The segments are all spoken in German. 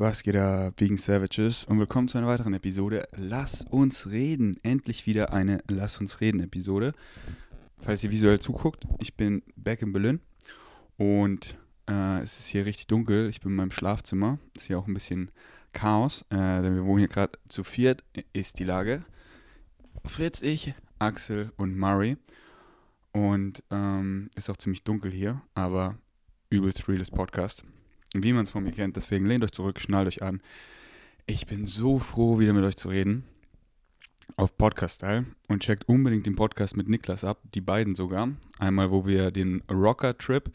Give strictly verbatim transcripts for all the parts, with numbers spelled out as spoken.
Was geht ab, wegen Savages, und willkommen zu einer weiteren Episode Lass uns Reden. Endlich wieder eine Lass uns Reden Episode. Falls ihr visuell zuguckt, ich bin back in Berlin und äh, es ist hier richtig dunkel. Ich bin in meinem Schlafzimmer, ist hier auch ein bisschen Chaos, äh, denn wir wohnen hier gerade zu viert, ist die Lage. Fritz, ich, Axel und Murray, und ähm, ist auch ziemlich dunkel hier, aber übelst reales Podcast. Wie man es von mir kennt, deswegen lehnt euch zurück, schnallt euch an. Ich bin so froh, wieder mit euch zu reden, auf Podcast-Style, und checkt unbedingt den Podcast mit Niklas ab, die beiden sogar. Einmal, wo wir den Rocker-Trip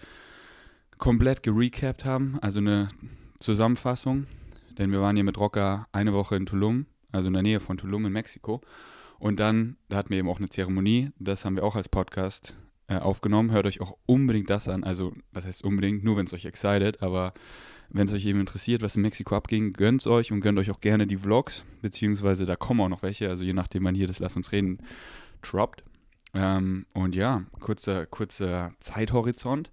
komplett gerecapt haben, also eine Zusammenfassung, denn wir waren hier mit Rocker eine Woche in Tulum, also in der Nähe von Tulum in Mexiko, und dann, da hatten wir eben auch eine Zeremonie, das haben wir auch als Podcast aufgenommen. Hört euch auch unbedingt das an, also was heißt unbedingt, nur wenn es euch excited, aber wenn es euch eben interessiert, was in Mexiko abging, gönnt es euch und gönnt euch auch gerne die Vlogs, beziehungsweise da kommen auch noch welche, also je nachdem man hier das Lass uns reden droppt. Ähm, und ja, kurzer, kurzer Zeithorizont.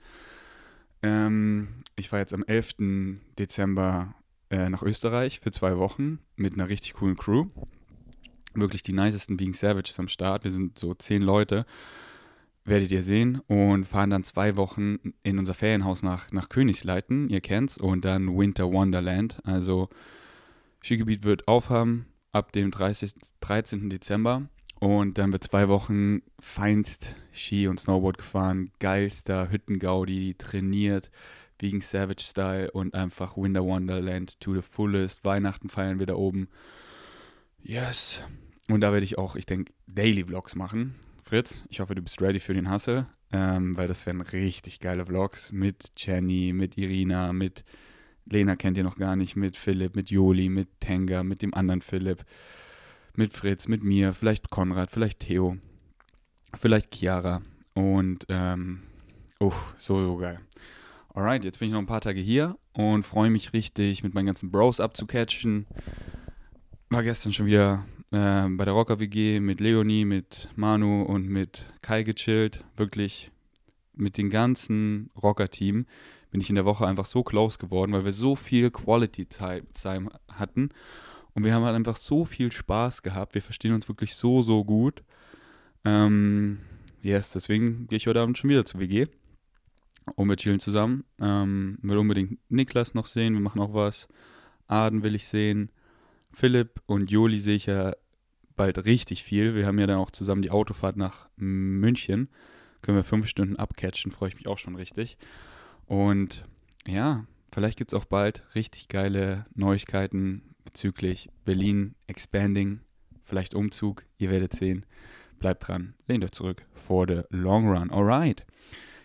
Ähm, ich war jetzt am elften Dezember äh, nach Österreich für zwei Wochen mit einer richtig coolen Crew. Wirklich die nicesten Being Savages am Start, wir sind so zehn Leute, werdet ihr sehen, und fahren dann zwei Wochen in unser Ferienhaus nach, nach Königsleiten, ihr kennt's, und dann Winter Wonderland. Also Skigebiet wird aufhaben ab dem dreizehnten Dezember und dann wird zwei Wochen feinst Ski und Snowboard gefahren, geilster Hüttengaudi, trainiert, Vegan Savage Style und einfach Winter Wonderland to the fullest. Weihnachten feiern wir da oben. Yes! Und da werde ich auch, ich denke, Daily Vlogs machen. Fritz, ich hoffe, du bist ready für den Hustle, ähm, weil das werden richtig geile Vlogs mit Jenny, mit Irina, mit Lena, kennt ihr noch gar nicht, mit Philipp, mit Joli, mit Tenga, mit dem anderen Philipp, mit Fritz, mit mir, vielleicht Konrad, vielleicht Theo, vielleicht Chiara, und ähm, oh, so, so geil. Alright, jetzt bin ich noch ein paar Tage hier und freue mich richtig, mit meinen ganzen Bros abzucatchen. War gestern schon wieder Ähm, bei der Rocker-W G mit Leonie, mit Manu und mit Kai gechillt. Wirklich mit dem ganzen Rocker-Team bin ich in der Woche einfach so close geworden, weil wir so viel Quality-Time hatten. Und wir haben halt einfach so viel Spaß gehabt. Wir verstehen uns wirklich so, so gut. Ähm, yes, deswegen gehe ich heute Abend schon wieder zur W G. Und wir chillen zusammen. Ähm, will unbedingt Niklas noch sehen. Wir machen auch was. Aden will ich sehen. Philipp und Joli sehe ich ja bald richtig viel. Wir haben ja dann auch zusammen die Autofahrt nach München. Können wir fünf Stunden abcatchen, freue ich mich auch schon richtig. Und ja, vielleicht gibt es auch bald richtig geile Neuigkeiten bezüglich Berlin, Expanding, vielleicht Umzug. Ihr werdet sehen. Bleibt dran, lehnt euch zurück for the long run. Alright.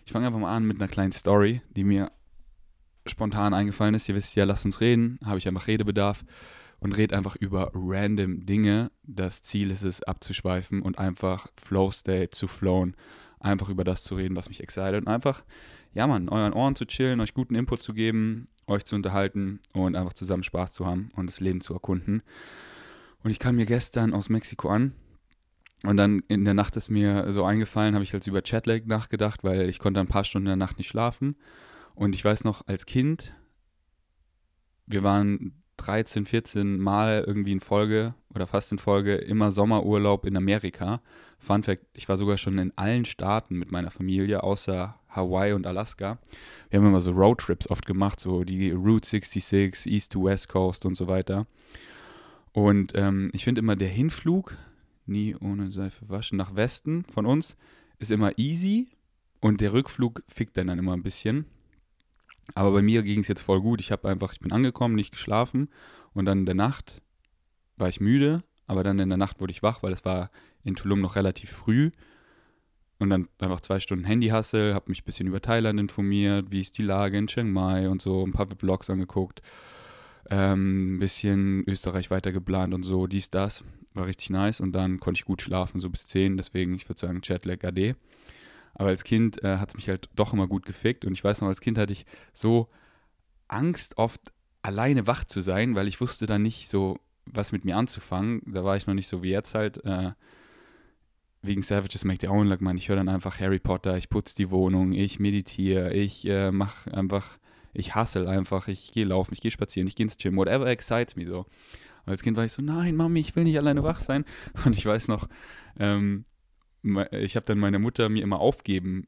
Ich fange einfach mal an mit einer kleinen Story, die mir spontan eingefallen ist. Ihr wisst ja, lasst uns reden, habe ich einfach Redebedarf. Und red einfach über random Dinge. Das Ziel ist es, abzuschweifen und einfach Flow State zu flowen. Einfach über das zu reden, was mich excited. Und einfach, ja man, euren Ohren zu chillen, euch guten Input zu geben, euch zu unterhalten und einfach zusammen Spaß zu haben und das Leben zu erkunden. Und ich kam mir gestern aus Mexiko an. Und dann in der Nacht ist mir so eingefallen, habe ich halt über Chatlag nachgedacht, weil ich konnte ein paar Stunden in der Nacht nicht schlafen. Und ich weiß noch, als Kind, wir waren dreizehn, vierzehn Mal irgendwie in Folge oder fast in Folge immer Sommerurlaub in Amerika. Fun Fact, ich war sogar schon in allen Staaten mit meiner Familie, außer Hawaii und Alaska. Wir haben immer so Roadtrips oft gemacht, so die Route sechsundsechzig, East to West Coast und so weiter. Und ähm, ich finde immer, der Hinflug, nie ohne Seife waschen, nach Westen von uns, ist immer easy, und der Rückflug fickt dann, dann immer ein bisschen. Aber bei mir ging es jetzt voll gut. Ich habe einfach, ich bin angekommen, nicht geschlafen, und dann in der Nacht war ich müde, aber dann in der Nacht wurde ich wach, weil es war in Tulum noch relativ früh, und dann einfach zwei Stunden Handy-Hustle, habe mich ein bisschen über Thailand informiert, wie ist die Lage in Chiang Mai und so, ein paar Vlogs angeguckt, ähm, ein bisschen Österreich weiter geplant und so, dies, das, war richtig nice, und dann konnte ich gut schlafen, so bis zehn, deswegen, ich würde sagen, Chatlag A D. Aber als Kind äh, hat es mich halt doch immer gut gefickt, und ich weiß noch, als Kind hatte ich so Angst, oft alleine wach zu sein, weil ich wusste dann nicht so, was mit mir anzufangen. Da war ich noch nicht so wie jetzt halt. Äh, wegen Savages Make Their Own Luck, man. Ich höre dann einfach Harry Potter, ich putze die Wohnung, ich meditiere, ich äh, mache einfach, Ich hustle einfach, ich gehe laufen, ich gehe spazieren, ich gehe ins Gym, whatever excites me so. Und als Kind war ich so, nein, Mami, ich will nicht alleine wach sein. Und ich weiß noch, ähm, ich habe dann meiner Mutter mir immer aufgeben,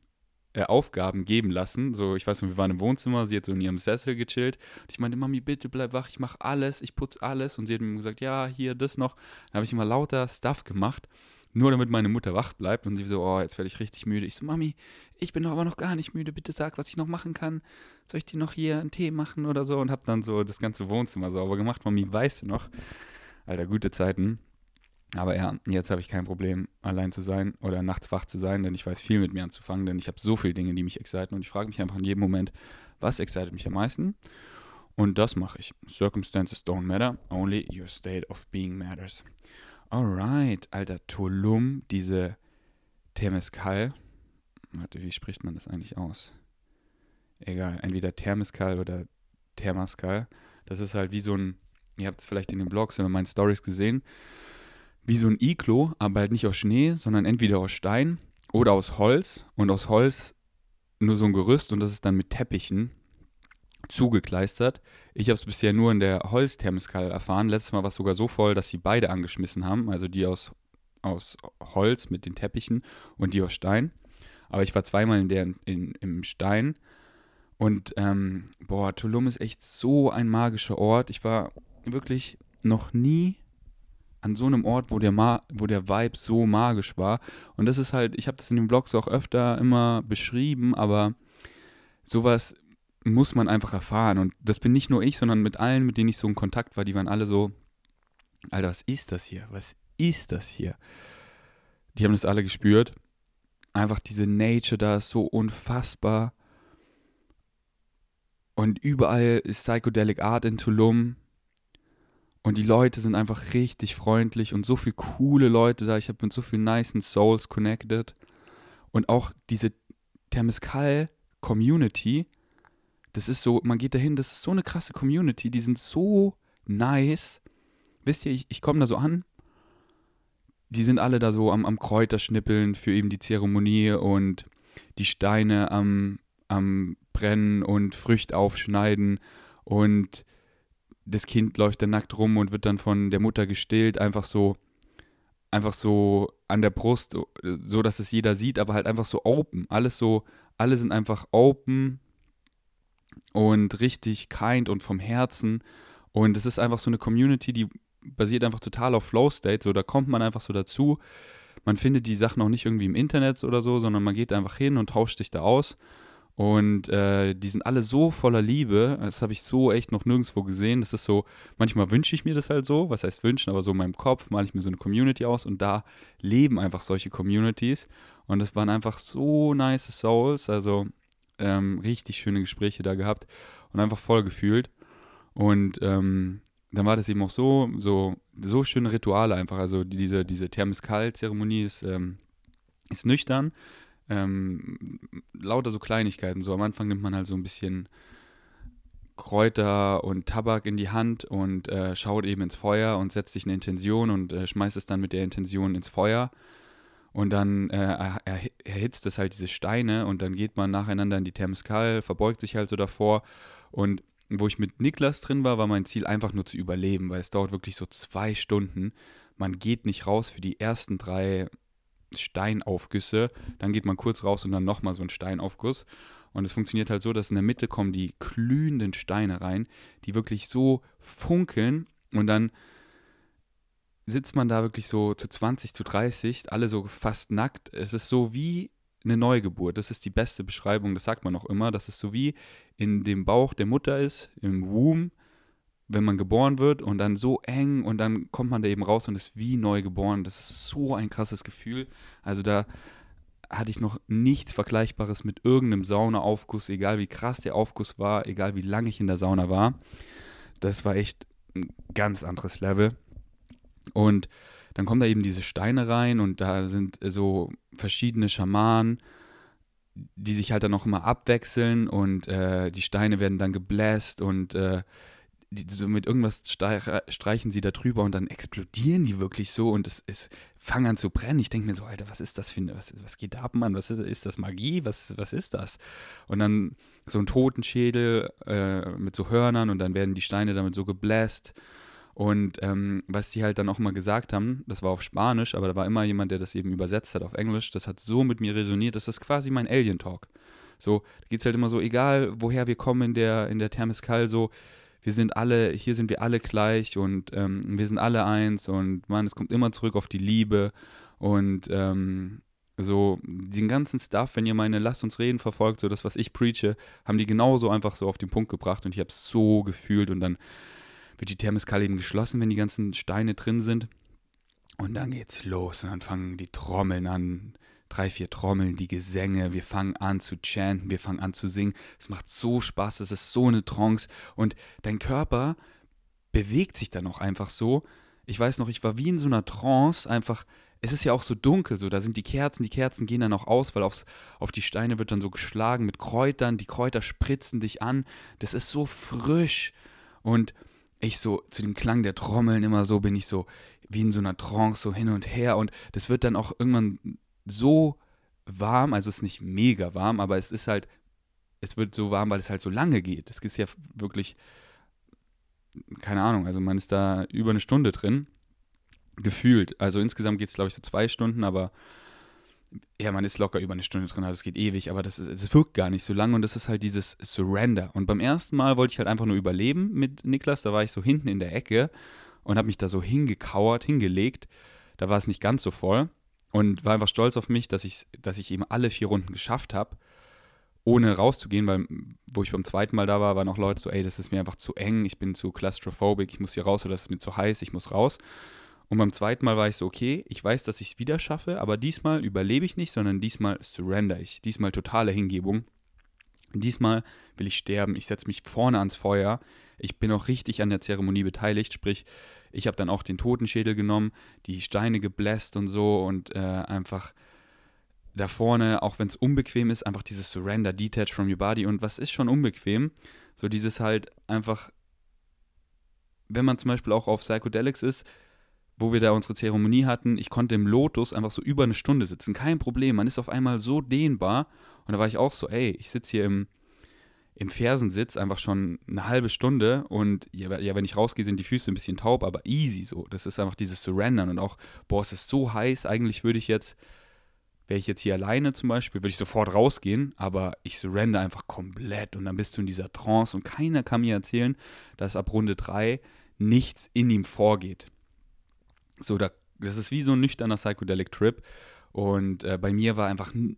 äh, Aufgaben geben lassen. So, ich weiß noch, wir waren im Wohnzimmer, sie hat so in ihrem Sessel gechillt. Und ich meinte, Mami, bitte bleib wach, ich mache alles, ich putze alles. Und sie hat mir gesagt, ja, hier, das noch. Dann habe ich immer lauter Stuff gemacht. Nur damit meine Mutter wach bleibt und sie so, oh, jetzt werde ich richtig müde. Ich so, Mami, ich bin doch aber noch gar nicht müde, bitte sag, was ich noch machen kann. Soll ich dir noch hier einen Tee machen oder so? Und hab dann so das ganze Wohnzimmer sauber gemacht. Mami, weißt du noch? Alter, gute Zeiten. Aber ja, jetzt habe ich kein Problem, allein zu sein oder nachts wach zu sein, denn ich weiß viel mit mir anzufangen, denn ich habe so viele Dinge, die mich exciten. Und ich frage mich einfach in jedem Moment, was excitet mich am meisten? Und das mache ich. Circumstances don't matter, only your state of being matters. Alright, Alter, Tulum, diese Thermiskal. Warte, wie spricht man das eigentlich aus? Egal, entweder Thermiskal oder Temazcal. Das ist halt wie so ein, ihr habt es vielleicht in den Blogs oder in meinen Stories gesehen, wie so ein Iglo, aber halt nicht aus Schnee, sondern entweder aus Stein oder aus Holz. Und aus Holz nur so ein Gerüst und das ist dann mit Teppichen zugekleistert. Ich habe es bisher nur in der Holz-Thermiskal erfahren. Letztes Mal war es sogar so voll, dass sie beide angeschmissen haben. Also die aus, aus Holz mit den Teppichen und die aus Stein. Aber ich war zweimal in der in, im Stein. Und ähm, boah, Tulum ist echt so ein magischer Ort. Ich war wirklich noch nie an so einem Ort, wo der, Ma- wo der Vibe so magisch war. Und das ist halt, ich habe das in den Vlogs auch öfter immer beschrieben, aber sowas muss man einfach erfahren. Und das bin nicht nur ich, sondern mit allen, mit denen ich so in Kontakt war, die waren alle so, Alter, was ist das hier? Was ist das hier? Die haben das alle gespürt. Einfach diese Nature da ist so unfassbar. Und überall ist Psychedelic Art in Tulum. Und die Leute sind einfach richtig freundlich und so viele coole Leute da. Ich habe mit so vielen nice Souls connected. Und auch diese Temazcal-Community, das ist so, man geht dahin, das ist so eine krasse Community, die sind so nice. Wisst ihr, ich, ich komme da so an, die sind alle da so am, am Kräuterschnippeln für eben die Zeremonie und die Steine am, am Brennen und Früchte aufschneiden und das Kind läuft dann nackt rum und wird dann von der Mutter gestillt, einfach so, einfach so an der Brust, so dass es jeder sieht, aber halt einfach so open, alles so, alle sind einfach open, und richtig kind und vom Herzen. Und es ist einfach so eine Community, die basiert einfach total auf Flow State. So, da kommt man einfach so dazu. Man findet die Sachen auch nicht irgendwie im Internet oder so, sondern man geht einfach hin und tauscht sich da aus. Und äh, die sind alle so voller Liebe. Das habe ich so echt noch nirgendwo gesehen. Das ist so, manchmal wünsche ich mir das halt so. Was heißt wünschen? Aber so in meinem Kopf male ich mir so eine Community aus. Und da leben einfach solche Communities. Und das waren einfach so nice Souls. Also Ähm, richtig schöne Gespräche da gehabt und einfach voll gefühlt. Und ähm, dann war das eben auch so, so, so schöne Rituale einfach. Also diese, diese Thermiskal-Zeremonie ist, ähm, ist nüchtern. Ähm, lauter so Kleinigkeiten. So am Anfang nimmt man halt so ein bisschen Kräuter und Tabak in die Hand und äh, schaut eben ins Feuer und setzt sich eine Intention und äh, schmeißt es dann mit der Intention ins Feuer. Und dann äh, erhitzt es halt diese Steine und dann geht man nacheinander in die Thermiskal, verbeugt sich halt so davor. Und wo ich mit Niklas drin war, war mein Ziel einfach nur zu überleben, weil es dauert wirklich so zwei Stunden. Man geht nicht raus für die ersten drei Steinaufgüsse. Dann geht man kurz raus und dann nochmal so ein Steinaufguss. Und es funktioniert halt so, dass in der Mitte kommen die glühenden Steine rein, die wirklich so funkeln und dann sitzt man da wirklich so zu zwanzig, zu dreißig, alle so fast nackt. Es ist so wie eine Neugeburt. Das ist die beste Beschreibung, das sagt man auch immer, dass es so wie in dem Bauch der Mutter ist, im Womb, wenn man geboren wird und dann so eng und dann kommt man da eben raus und ist wie neu geboren. Das ist so ein krasses Gefühl. Also da hatte ich noch nichts Vergleichbares mit irgendeinem Saunaaufguss, egal wie krass der Aufguss war, egal wie lange ich in der Sauna war. Das war echt ein ganz anderes Level. Und dann kommen da eben diese Steine rein und da sind so verschiedene Schamanen, die sich halt dann auch immer abwechseln und äh, die Steine werden dann gebläst und äh, die, so mit irgendwas streichen sie da drüber und dann explodieren die wirklich so und es, es fangen an zu brennen. Ich denke mir so, Alter, was ist das für eine, was, was geht da ab, Mann? Was ist, ist das Magie? Was, was ist das? Und dann so ein Totenschädel äh, mit so Hörnern und dann werden die Steine damit so gebläst. Und ähm, was die halt dann auch mal gesagt haben, das war auf Spanisch, aber da war immer jemand, der das eben übersetzt hat auf Englisch, das hat so mit mir resoniert, das ist quasi mein Alien-Talk. So, da geht es halt immer so, egal woher wir kommen in der, in der Thermiskal, so, wir sind alle, hier sind wir alle gleich und ähm, wir sind alle eins und man, es kommt immer zurück auf die Liebe und ähm, so den ganzen Stuff, wenn ihr meine Lasst uns reden verfolgt, so das, was ich preache, haben die genauso einfach so auf den Punkt gebracht und ich habe es so gefühlt und dann wird die Thermiskal eben geschlossen, wenn die ganzen Steine drin sind und dann geht's los und dann fangen die Trommeln an, drei, vier Trommeln, die Gesänge, wir fangen an zu chanten, wir fangen an zu singen. Es macht so Spaß, es ist so eine Trance und dein Körper bewegt sich dann auch einfach so. Ich weiß noch, ich war wie in so einer Trance, einfach, es ist ja auch so dunkel, so da sind die Kerzen, die Kerzen gehen dann auch aus, weil aufs, auf die Steine wird dann so geschlagen mit Kräutern, die Kräuter spritzen dich an, das ist so frisch und ich so zu dem Klang der Trommeln immer so, bin ich so wie in so einer Trance, so hin und her und das wird dann auch irgendwann so warm, also es ist nicht mega warm, aber es ist halt, es wird so warm, weil es halt so lange geht. Es ist ja wirklich, keine Ahnung, also man ist da über eine Stunde drin, gefühlt. Also insgesamt geht es, glaube ich, so zwei Stunden, aber ja, man ist locker über eine Stunde drin, also es geht ewig, aber das, ist, das wirkt gar nicht so lange und das ist halt dieses Surrender. Und beim ersten Mal wollte ich halt einfach nur überleben mit Niklas, da war ich so hinten in der Ecke und habe mich da so hingekauert, hingelegt, da war es nicht ganz so voll. Und war einfach stolz auf mich, dass ich, dass ich eben alle vier Runden geschafft habe, ohne rauszugehen, weil wo ich beim zweiten Mal da war, waren auch Leute so, ey, das ist mir einfach zu eng, ich bin zu claustrophobic, ich muss hier raus oder das ist mir zu heiß, ich muss raus. Und beim zweiten Mal war ich so, okay, ich weiß, dass ich es wieder schaffe, aber diesmal überlebe ich nicht, sondern diesmal surrender ich, diesmal totale Hingebung. Diesmal will ich sterben, ich setze mich vorne ans Feuer, ich bin auch richtig an der Zeremonie beteiligt, sprich, ich habe dann auch den Totenschädel genommen, die Steine gebläst und so und äh, einfach da vorne, auch wenn es unbequem ist, einfach dieses Surrender, Detach from your body. Und was ist schon unbequem? So dieses halt einfach, wenn man zum Beispiel auch auf Psychedelics ist, wo wir da unsere Zeremonie hatten, ich konnte im Lotus einfach so über eine Stunde sitzen, kein Problem, man ist auf einmal so dehnbar. Und da war ich auch so, ey, ich sitze hier im... im Fersensitz einfach schon eine halbe Stunde und ja, ja, wenn ich rausgehe, sind die Füße ein bisschen taub, aber easy so. Das ist einfach dieses Surrendern und auch, boah, es ist so heiß, eigentlich würde ich jetzt, wäre ich jetzt hier alleine zum Beispiel, würde ich sofort rausgehen, aber ich surrender einfach komplett und dann bist du in dieser Trance und keiner kann mir erzählen, dass ab Runde drei nichts in ihm vorgeht. So, da, das ist wie so ein nüchterner Psychedelic Trip und äh, bei mir war einfach n-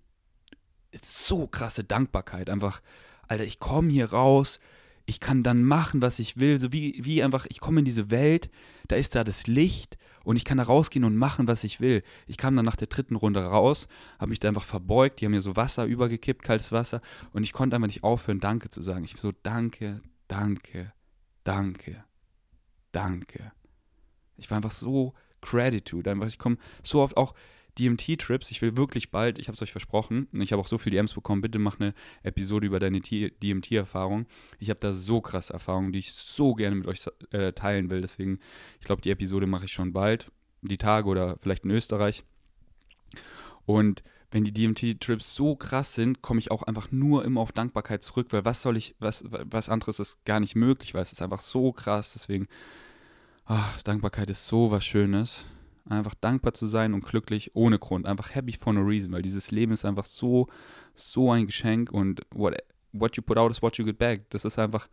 so krasse Dankbarkeit, einfach Alter, ich komme hier raus, ich kann dann machen, was ich will, so wie, wie einfach, ich komme in diese Welt, da ist da das Licht und ich kann da rausgehen und machen, was ich will. Ich kam dann nach der dritten Runde raus, habe mich da einfach verbeugt, die haben mir so Wasser übergekippt, kaltes Wasser und ich konnte einfach nicht aufhören, Danke zu sagen. Ich so, danke, danke, danke, danke. Ich war einfach so Gratitude, einfach, ich komme so oft auch D M T-Trips, ich will wirklich bald, ich habe es euch versprochen, ich habe auch so viele D Ms bekommen, bitte mach eine Episode über deine D M T-Erfahrung. Ich habe da so krasse Erfahrungen, die ich so gerne mit euch äh, teilen will, deswegen, ich glaube, die Episode mache ich schon bald, die Tage oder vielleicht in Österreich. Und wenn die D M T-Trips so krass sind, komme ich auch einfach nur immer auf Dankbarkeit zurück, weil was soll ich, was, was anderes ist gar nicht möglich, weil es ist einfach so krass, deswegen, ach, Dankbarkeit ist so was Schönes. Einfach dankbar zu sein und glücklich ohne Grund. Einfach happy for no reason, weil dieses Leben ist einfach so, so ein Geschenk und what, what you put out is what you get back. Das ist einfach,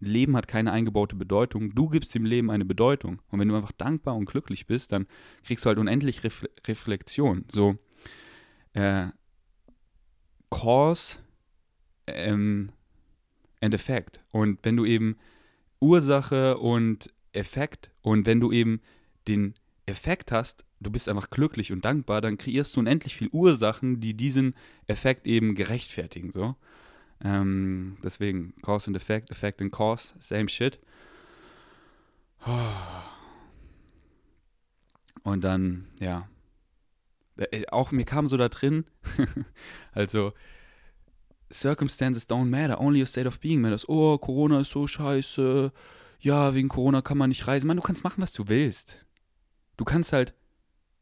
Leben hat keine eingebaute Bedeutung. Du gibst dem Leben eine Bedeutung. Und wenn du einfach dankbar und glücklich bist, dann kriegst du halt unendlich Refle- Reflexion. So, äh, Cause ähm, and Effect. Und wenn du eben Ursache und Effekt und wenn du eben den Effekt hast, du bist einfach glücklich und dankbar, dann kreierst du unendlich viele Ursachen, die diesen Effekt eben gerechtfertigen. So. Ähm, deswegen, Cause and Effect, Effect and Cause, same shit. Und dann, ja, auch mir kam so da drin, also Circumstances don't matter, only a state of being matters. Oh, Corona ist so scheiße. ja, wegen Corona kann man nicht reisen. Mann, du kannst machen, was du willst. Du kannst halt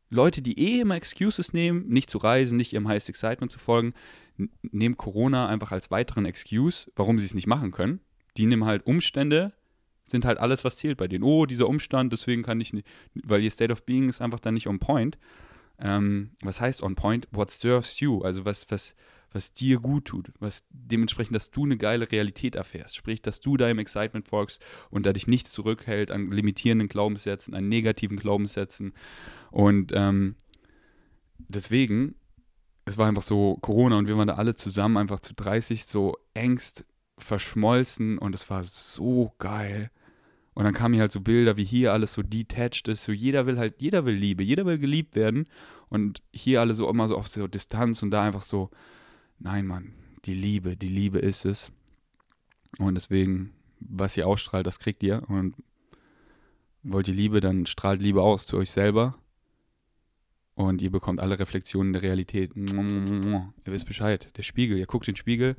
Leute, die eh immer Excuses nehmen, nicht zu reisen, nicht ihrem Highest Excitement zu folgen, n- nehmen Corona einfach als weiteren Excuse, warum sie es nicht machen können. Die nehmen halt Umstände, sind halt alles, was zählt bei denen. Oh, dieser Umstand, deswegen kann ich nicht, weil ihr State of Being ist einfach dann nicht on point. Ähm, was heißt on point? What serves you? Also was, was, was dir gut tut, was dementsprechend, dass du eine geile Realität erfährst, sprich, dass du deinem Excitement folgst und da dich nichts zurückhält an limitierenden Glaubenssätzen, an negativen Glaubenssätzen und ähm, deswegen, es war einfach so Corona und wir waren da alle zusammen einfach zu dreißig so engst verschmolzen und es war so geil. Und dann kamen hier halt so Bilder, wie hier alles so detached ist. So jeder will halt, jeder will Liebe, jeder will geliebt werden. Und hier alle so immer so auf so Distanz und da einfach so, nein, Mann, die Liebe, die Liebe ist es. Und deswegen, was ihr ausstrahlt, das kriegt ihr. Und wollt ihr Liebe, dann strahlt Liebe aus zu euch selber. Und ihr bekommt alle Reflexionen der Realität. Ihr wisst Bescheid, der Spiegel, ihr guckt in den Spiegel.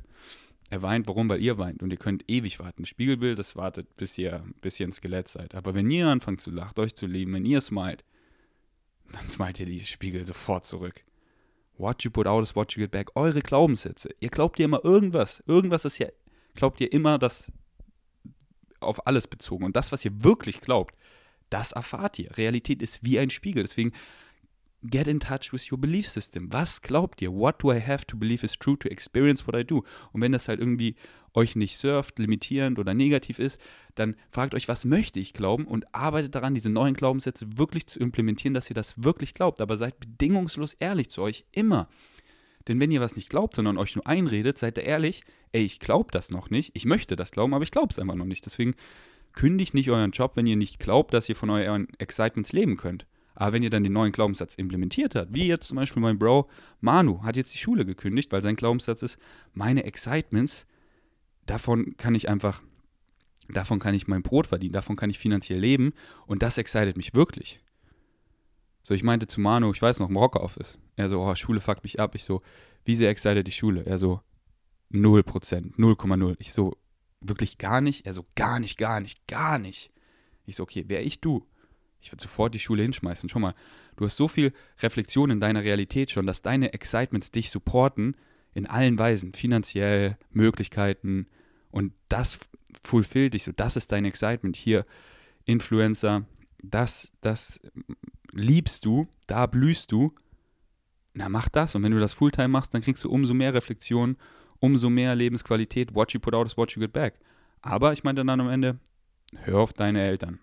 Er weint, warum? Weil ihr weint und ihr könnt ewig warten. Spiegelbild, das wartet, bis ihr ein bisschen Skelett seid. Aber wenn ihr anfangt zu lachen, euch zu lieben, wenn ihr smilet, dann smilet ihr die Spiegel sofort zurück. What you put out is what you get back. Eure Glaubenssätze. Ihr glaubt ja immer irgendwas. Irgendwas ist ja, glaubt ihr immer, das auf alles bezogen. Und das, was ihr wirklich glaubt, das erfahrt ihr. Realität ist wie ein Spiegel. Deswegen get in touch with your belief system. Was glaubt ihr? What do I have to believe is true to experience what I do? Und wenn das halt irgendwie euch nicht surft, limitierend oder negativ ist, dann fragt euch, was möchte ich glauben und arbeitet daran, diese neuen Glaubenssätze wirklich zu implementieren, dass ihr das wirklich glaubt. Aber seid bedingungslos ehrlich zu euch, immer. Denn wenn ihr was nicht glaubt, sondern euch nur einredet, seid ihr ehrlich, ey, ich glaube das noch nicht, ich möchte das glauben, aber ich glaube es einfach noch nicht. Deswegen kündigt nicht euren Job, wenn ihr nicht glaubt, dass ihr von euren Excitements leben könnt. Aber wenn ihr dann den neuen Glaubenssatz implementiert habt, wie jetzt zum Beispiel mein Bro Manu hat jetzt die Schule gekündigt, weil sein Glaubenssatz ist, meine Excitements, davon kann ich einfach, davon kann ich mein Brot verdienen, davon kann ich finanziell leben und das excited mich wirklich. So, ich meinte zu Manu, ich weiß noch, im Rocker-Office, er so, oh, Schule fuckt mich ab, ich so, wie sehr excited die Schule? Er so, null Prozent, null Komma null. Ich so, wirklich gar nicht? Er so, gar nicht, gar nicht, gar nicht. Ich so, okay, wäre ich du? Ich würde sofort die Schule hinschmeißen. Schau mal, du hast so viel Reflexion in deiner Realität schon, dass deine Excitements dich supporten in allen Weisen, finanziell, Möglichkeiten und das fulfillt dich so. Das ist dein Excitement hier, Influencer, das, das liebst du, da blühst du, na mach das und wenn du das Fulltime machst, dann kriegst du umso mehr Reflexion, umso mehr Lebensqualität, what you put out is what you get back. Aber ich meinte dann am Ende, hör auf deine Eltern.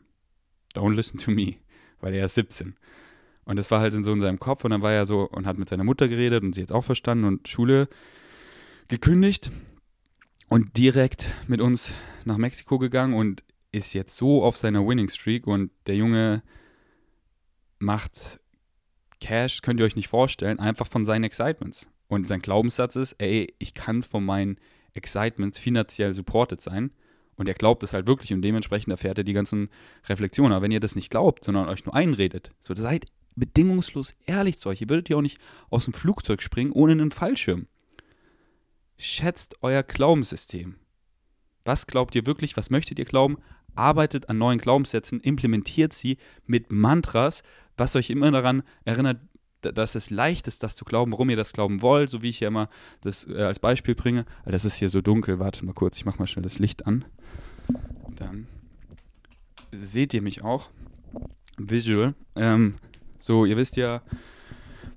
Don't listen to me, weil er ist siebzehn. Und das war halt so in seinem Kopf und dann war er so und hat mit seiner Mutter geredet und sie hat es auch verstanden und Schule gekündigt und direkt mit uns nach Mexiko gegangen und ist jetzt so auf seiner Winning Streak und der Junge macht Cash, könnt ihr euch nicht vorstellen, einfach von seinen Excitements. Und sein Glaubenssatz ist, ey, ich kann von meinen Excitements finanziell supported sein. Und er glaubt es halt wirklich und dementsprechend erfährt er die ganzen Reflexionen. Aber wenn ihr das nicht glaubt, sondern euch nur einredet, so seid bedingungslos ehrlich zu euch. Ihr würdet ja auch nicht aus dem Flugzeug springen ohne einen Fallschirm. Schätzt euer Glaubenssystem. Was glaubt ihr wirklich? Was möchtet ihr glauben? Arbeitet an neuen Glaubenssätzen, implementiert sie mit Mantras, was euch immer daran erinnert, dass es leicht ist, das zu glauben, warum ihr das glauben wollt, so wie ich ja immer das äh, als Beispiel bringe. Das ist hier so dunkel, wartet mal kurz, ich mache mal schnell das Licht an. Dann seht ihr mich auch. Visual. Ähm, so, ihr wisst ja,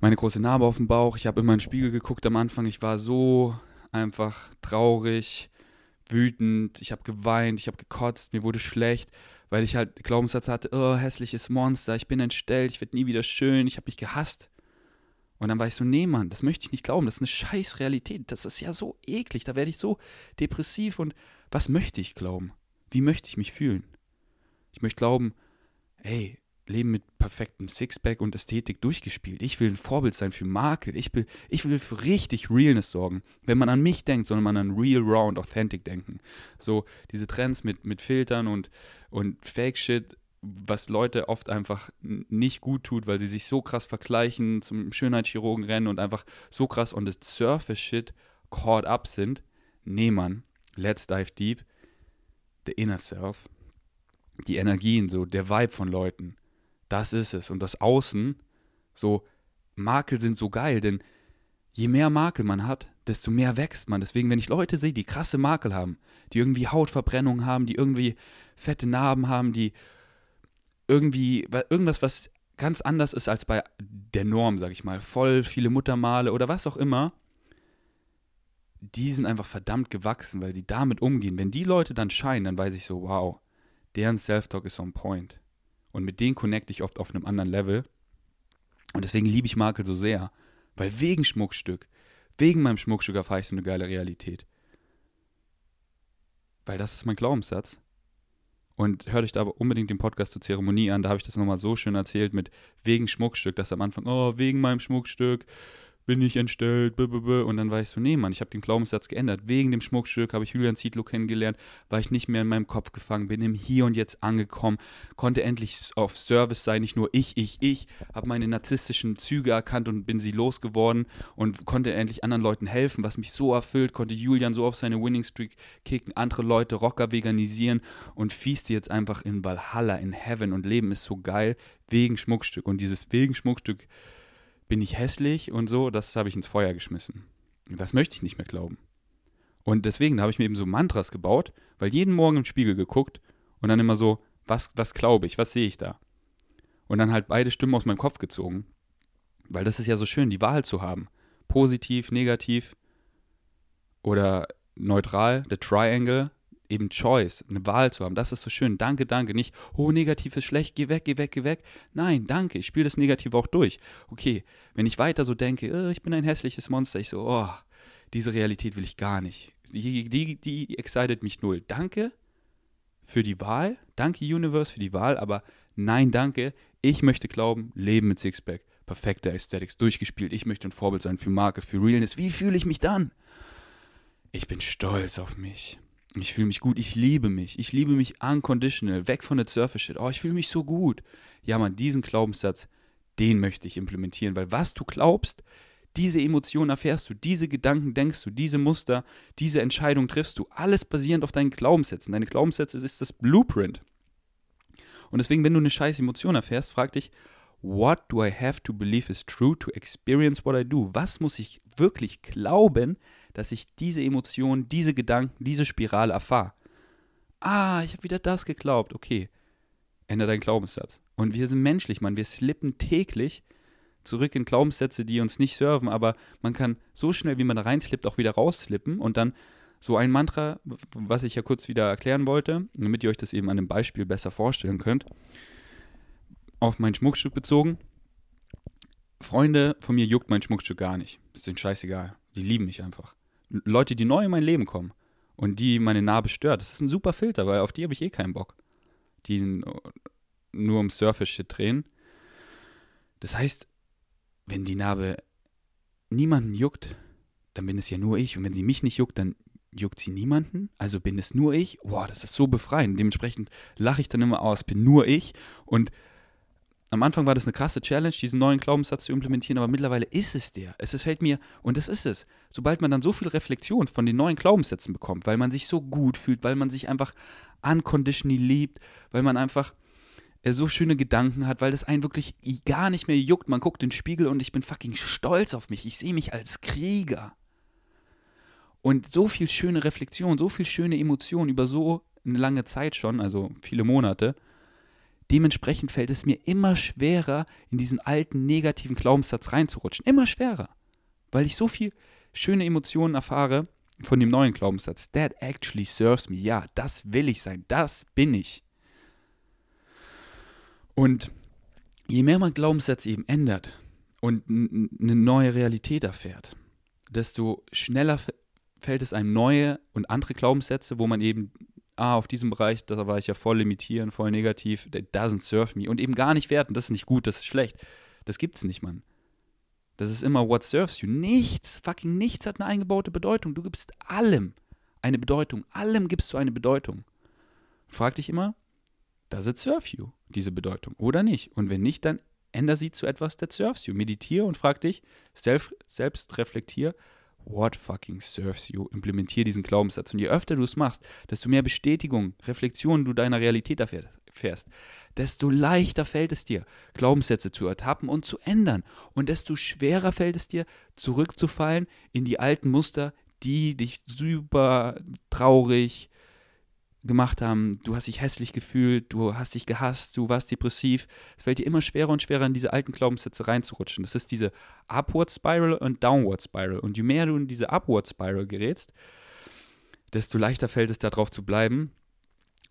meine große Narbe auf dem Bauch, ich habe immer in den Spiegel geguckt am Anfang, ich war so einfach traurig, wütend, ich habe geweint, ich habe gekotzt, mir wurde schlecht, weil ich halt Glaubenssatz hatte, oh, hässliches Monster, ich bin entstellt, ich werde nie wieder schön, ich habe mich gehasst. Und dann war ich so, nee, Mann, das möchte ich nicht glauben, das ist eine scheiß Realität, das ist ja so eklig, da werde ich so depressiv und was möchte ich glauben? Wie möchte ich mich fühlen? Ich möchte glauben, ey, Leben mit perfektem Sixpack und Ästhetik durchgespielt. Ich will ein Vorbild sein für Makel, ich will, ich will für richtig Realness sorgen. Wenn man an mich denkt, soll man an real, raw und authentic denken. So diese Trends mit, mit Filtern und, und Fake-Shit, was Leute oft einfach nicht gut tut, weil sie sich so krass vergleichen, zum Schönheitschirurgen rennen und einfach so krass on the surface shit caught up sind. Nee, Mann, let's dive deep. The inner self. die Energien, so der Vibe von Leuten, das ist es. Und das Außen, so Makel sind so geil, denn je mehr Makel man hat, desto mehr wächst man. Deswegen, wenn ich Leute sehe, die krasse Makel haben, die irgendwie Hautverbrennung haben, die irgendwie fette Narben haben, die irgendwie irgendwas, was ganz anders ist als bei der Norm, sag ich mal, voll viele Muttermale oder was auch immer, die sind einfach verdammt gewachsen, weil sie damit umgehen. Wenn die Leute dann scheinen, dann weiß ich so, wow, deren Self-Talk ist on point. Und mit denen connecte ich oft auf einem anderen Level. Und deswegen liebe ich Makel so sehr, weil wegen Schmuckstück, wegen meinem Schmuckstück erfahre ich so eine geile Realität. Weil das ist mein Glaubenssatz. Und hört euch da aber unbedingt den Podcast zur Zeremonie an, da habe ich das nochmal so schön erzählt mit wegen Schmuckstück, dass am Anfang, oh, wegen meinem Schmuckstück bin ich entstellt, blablabla. Und dann war ich so, nee, Mann, ich habe den Glaubenssatz geändert. Wegen dem Schmuckstück habe ich Julian Zietlow kennengelernt, war ich nicht mehr in meinem Kopf gefangen, bin im Hier und Jetzt angekommen, konnte endlich auf Service sein, nicht nur ich, ich, ich, habe meine narzisstischen Züge erkannt und bin sie losgeworden und konnte endlich anderen Leuten helfen, was mich so erfüllt, konnte Julian so auf seine Winning Streak kicken, andere Leute Rocker veganisieren und fieste jetzt einfach in Valhalla, in Heaven, und Leben ist so geil, wegen Schmuckstück. Und dieses wegen Schmuckstück, bin ich hässlich und so, das habe ich ins Feuer geschmissen. Das möchte ich nicht mehr glauben. Und deswegen habe ich mir eben so Mantras gebaut, weil jeden Morgen im Spiegel geguckt und dann immer so, was, was glaube ich, was sehe ich da? Und dann halt beide Stimmen aus meinem Kopf gezogen, weil das ist ja so schön, die Wahl zu haben. Positiv, negativ oder neutral, der Triangle, eben Choice, eine Wahl zu haben, das ist so schön, danke, danke, nicht, oh, negativ ist schlecht, geh weg, geh weg, geh weg, nein, danke, ich spiele das Negative auch durch, okay, wenn ich weiter so denke, oh, ich bin ein hässliches Monster, ich so, oh, diese Realität will ich gar nicht, die, die, die excited mich null, danke für die Wahl, danke Universe für die Wahl, aber nein, danke, ich möchte glauben, Leben mit Sixpack, perfekte Aesthetics, durchgespielt, ich möchte ein Vorbild sein für Marke, für Realness, wie fühle ich mich dann? Ich bin stolz auf mich. Ich fühle mich gut, ich liebe mich, ich liebe mich unconditional, weg von der Surface Shit, oh, ich fühle mich so gut. Ja, Mann, diesen Glaubenssatz, den möchte ich implementieren, weil was du glaubst, diese Emotionen erfährst du, diese Gedanken denkst du, diese Muster, diese Entscheidung triffst du, alles basierend auf deinen Glaubenssätzen. Deine Glaubenssätze ist das Blueprint. Und deswegen, wenn du eine scheiß Emotion erfährst, frag dich, what do I have to believe is true to experience what I do? Was muss ich wirklich glauben, dass ich diese Emotionen, diese Gedanken, diese Spirale erfahre? Ah, ich habe wieder das geglaubt. Okay, ändere deinen Glaubenssatz. Und wir sind menschlich, Mann. Wir slippen täglich zurück in Glaubenssätze, die uns nicht serven, aber man kann so schnell, wie man da reinslippt, auch wieder rausslippen. Und dann so ein Mantra, was ich ja kurz wieder erklären wollte, damit ihr euch das eben an einem Beispiel besser vorstellen könnt, auf mein Schmuckstück bezogen. Freunde von mir juckt mein Schmuckstück gar nicht. Ist denen scheißegal. Die lieben mich einfach. Leute, die neu in mein Leben kommen und die meine Narbe stört, das ist ein super Filter, weil auf die habe ich eh keinen Bock. Die nur um Surface-Shit drehen. Das heißt, wenn die Narbe niemanden juckt, dann bin es ja nur ich. Und wenn sie mich nicht juckt, dann juckt sie niemanden, also bin es nur ich. Boah, das ist so befreiend. Dementsprechend lache ich dann immer aus, bin nur ich. Und am Anfang war das eine krasse Challenge, diesen neuen Glaubenssatz zu implementieren, aber mittlerweile ist es der. Es fällt mir, und das ist es, sobald man dann so viel Reflexion von den neuen Glaubenssätzen bekommt, weil man sich so gut fühlt, weil man sich einfach unconditionally liebt, weil man einfach so schöne Gedanken hat, weil das einen wirklich gar nicht mehr juckt. Man guckt in den Spiegel und ich bin fucking stolz auf mich. Ich sehe mich als Krieger. Und so viel schöne Reflexion, so viel schöne Emotionen über so eine lange Zeit schon, also viele Monate. Dementsprechend fällt es mir immer schwerer, in diesen alten negativen Glaubenssatz reinzurutschen. Immer schwerer, weil ich so viel schöne Emotionen erfahre von dem neuen Glaubenssatz. That actually serves me. Ja, das will ich sein. Das bin ich. Und je mehr man Glaubenssätze eben ändert und n- eine neue Realität erfährt, desto schneller f- fällt es einem neue und andere Glaubenssätze, wo man eben ah, auf diesem Bereich, da war ich ja voll limitierend, voll negativ, that doesn't serve me. Und eben gar nicht werten, das ist nicht gut, das ist schlecht. Das gibt's nicht, Mann. Das ist immer what serves you. Nichts, fucking nichts hat eine eingebaute Bedeutung. Du gibst allem eine Bedeutung. Allem gibst du eine Bedeutung. Frag dich immer, does it serve you, diese Bedeutung, oder nicht? Und wenn nicht, dann änder sie zu etwas, that serves you. Meditiere und frag dich, self, selbst reflektier, what fucking serves you, implementier diesen Glaubenssatz. Und je öfter du es machst, desto mehr Bestätigung, Reflexion du deiner Realität erfährst, desto leichter fällt es dir, Glaubenssätze zu ertappen und zu ändern. Und desto schwerer fällt es dir, zurückzufallen in die alten Muster, die dich super traurig gemacht haben. Du hast dich hässlich gefühlt, du hast dich gehasst, du warst depressiv. Es fällt dir immer schwerer und schwerer, in diese alten Glaubenssätze reinzurutschen. Das ist diese Upward Spiral und Downward Spiral. Und je mehr du in diese Upward Spiral gerätst, desto leichter fällt es, da drauf zu bleiben.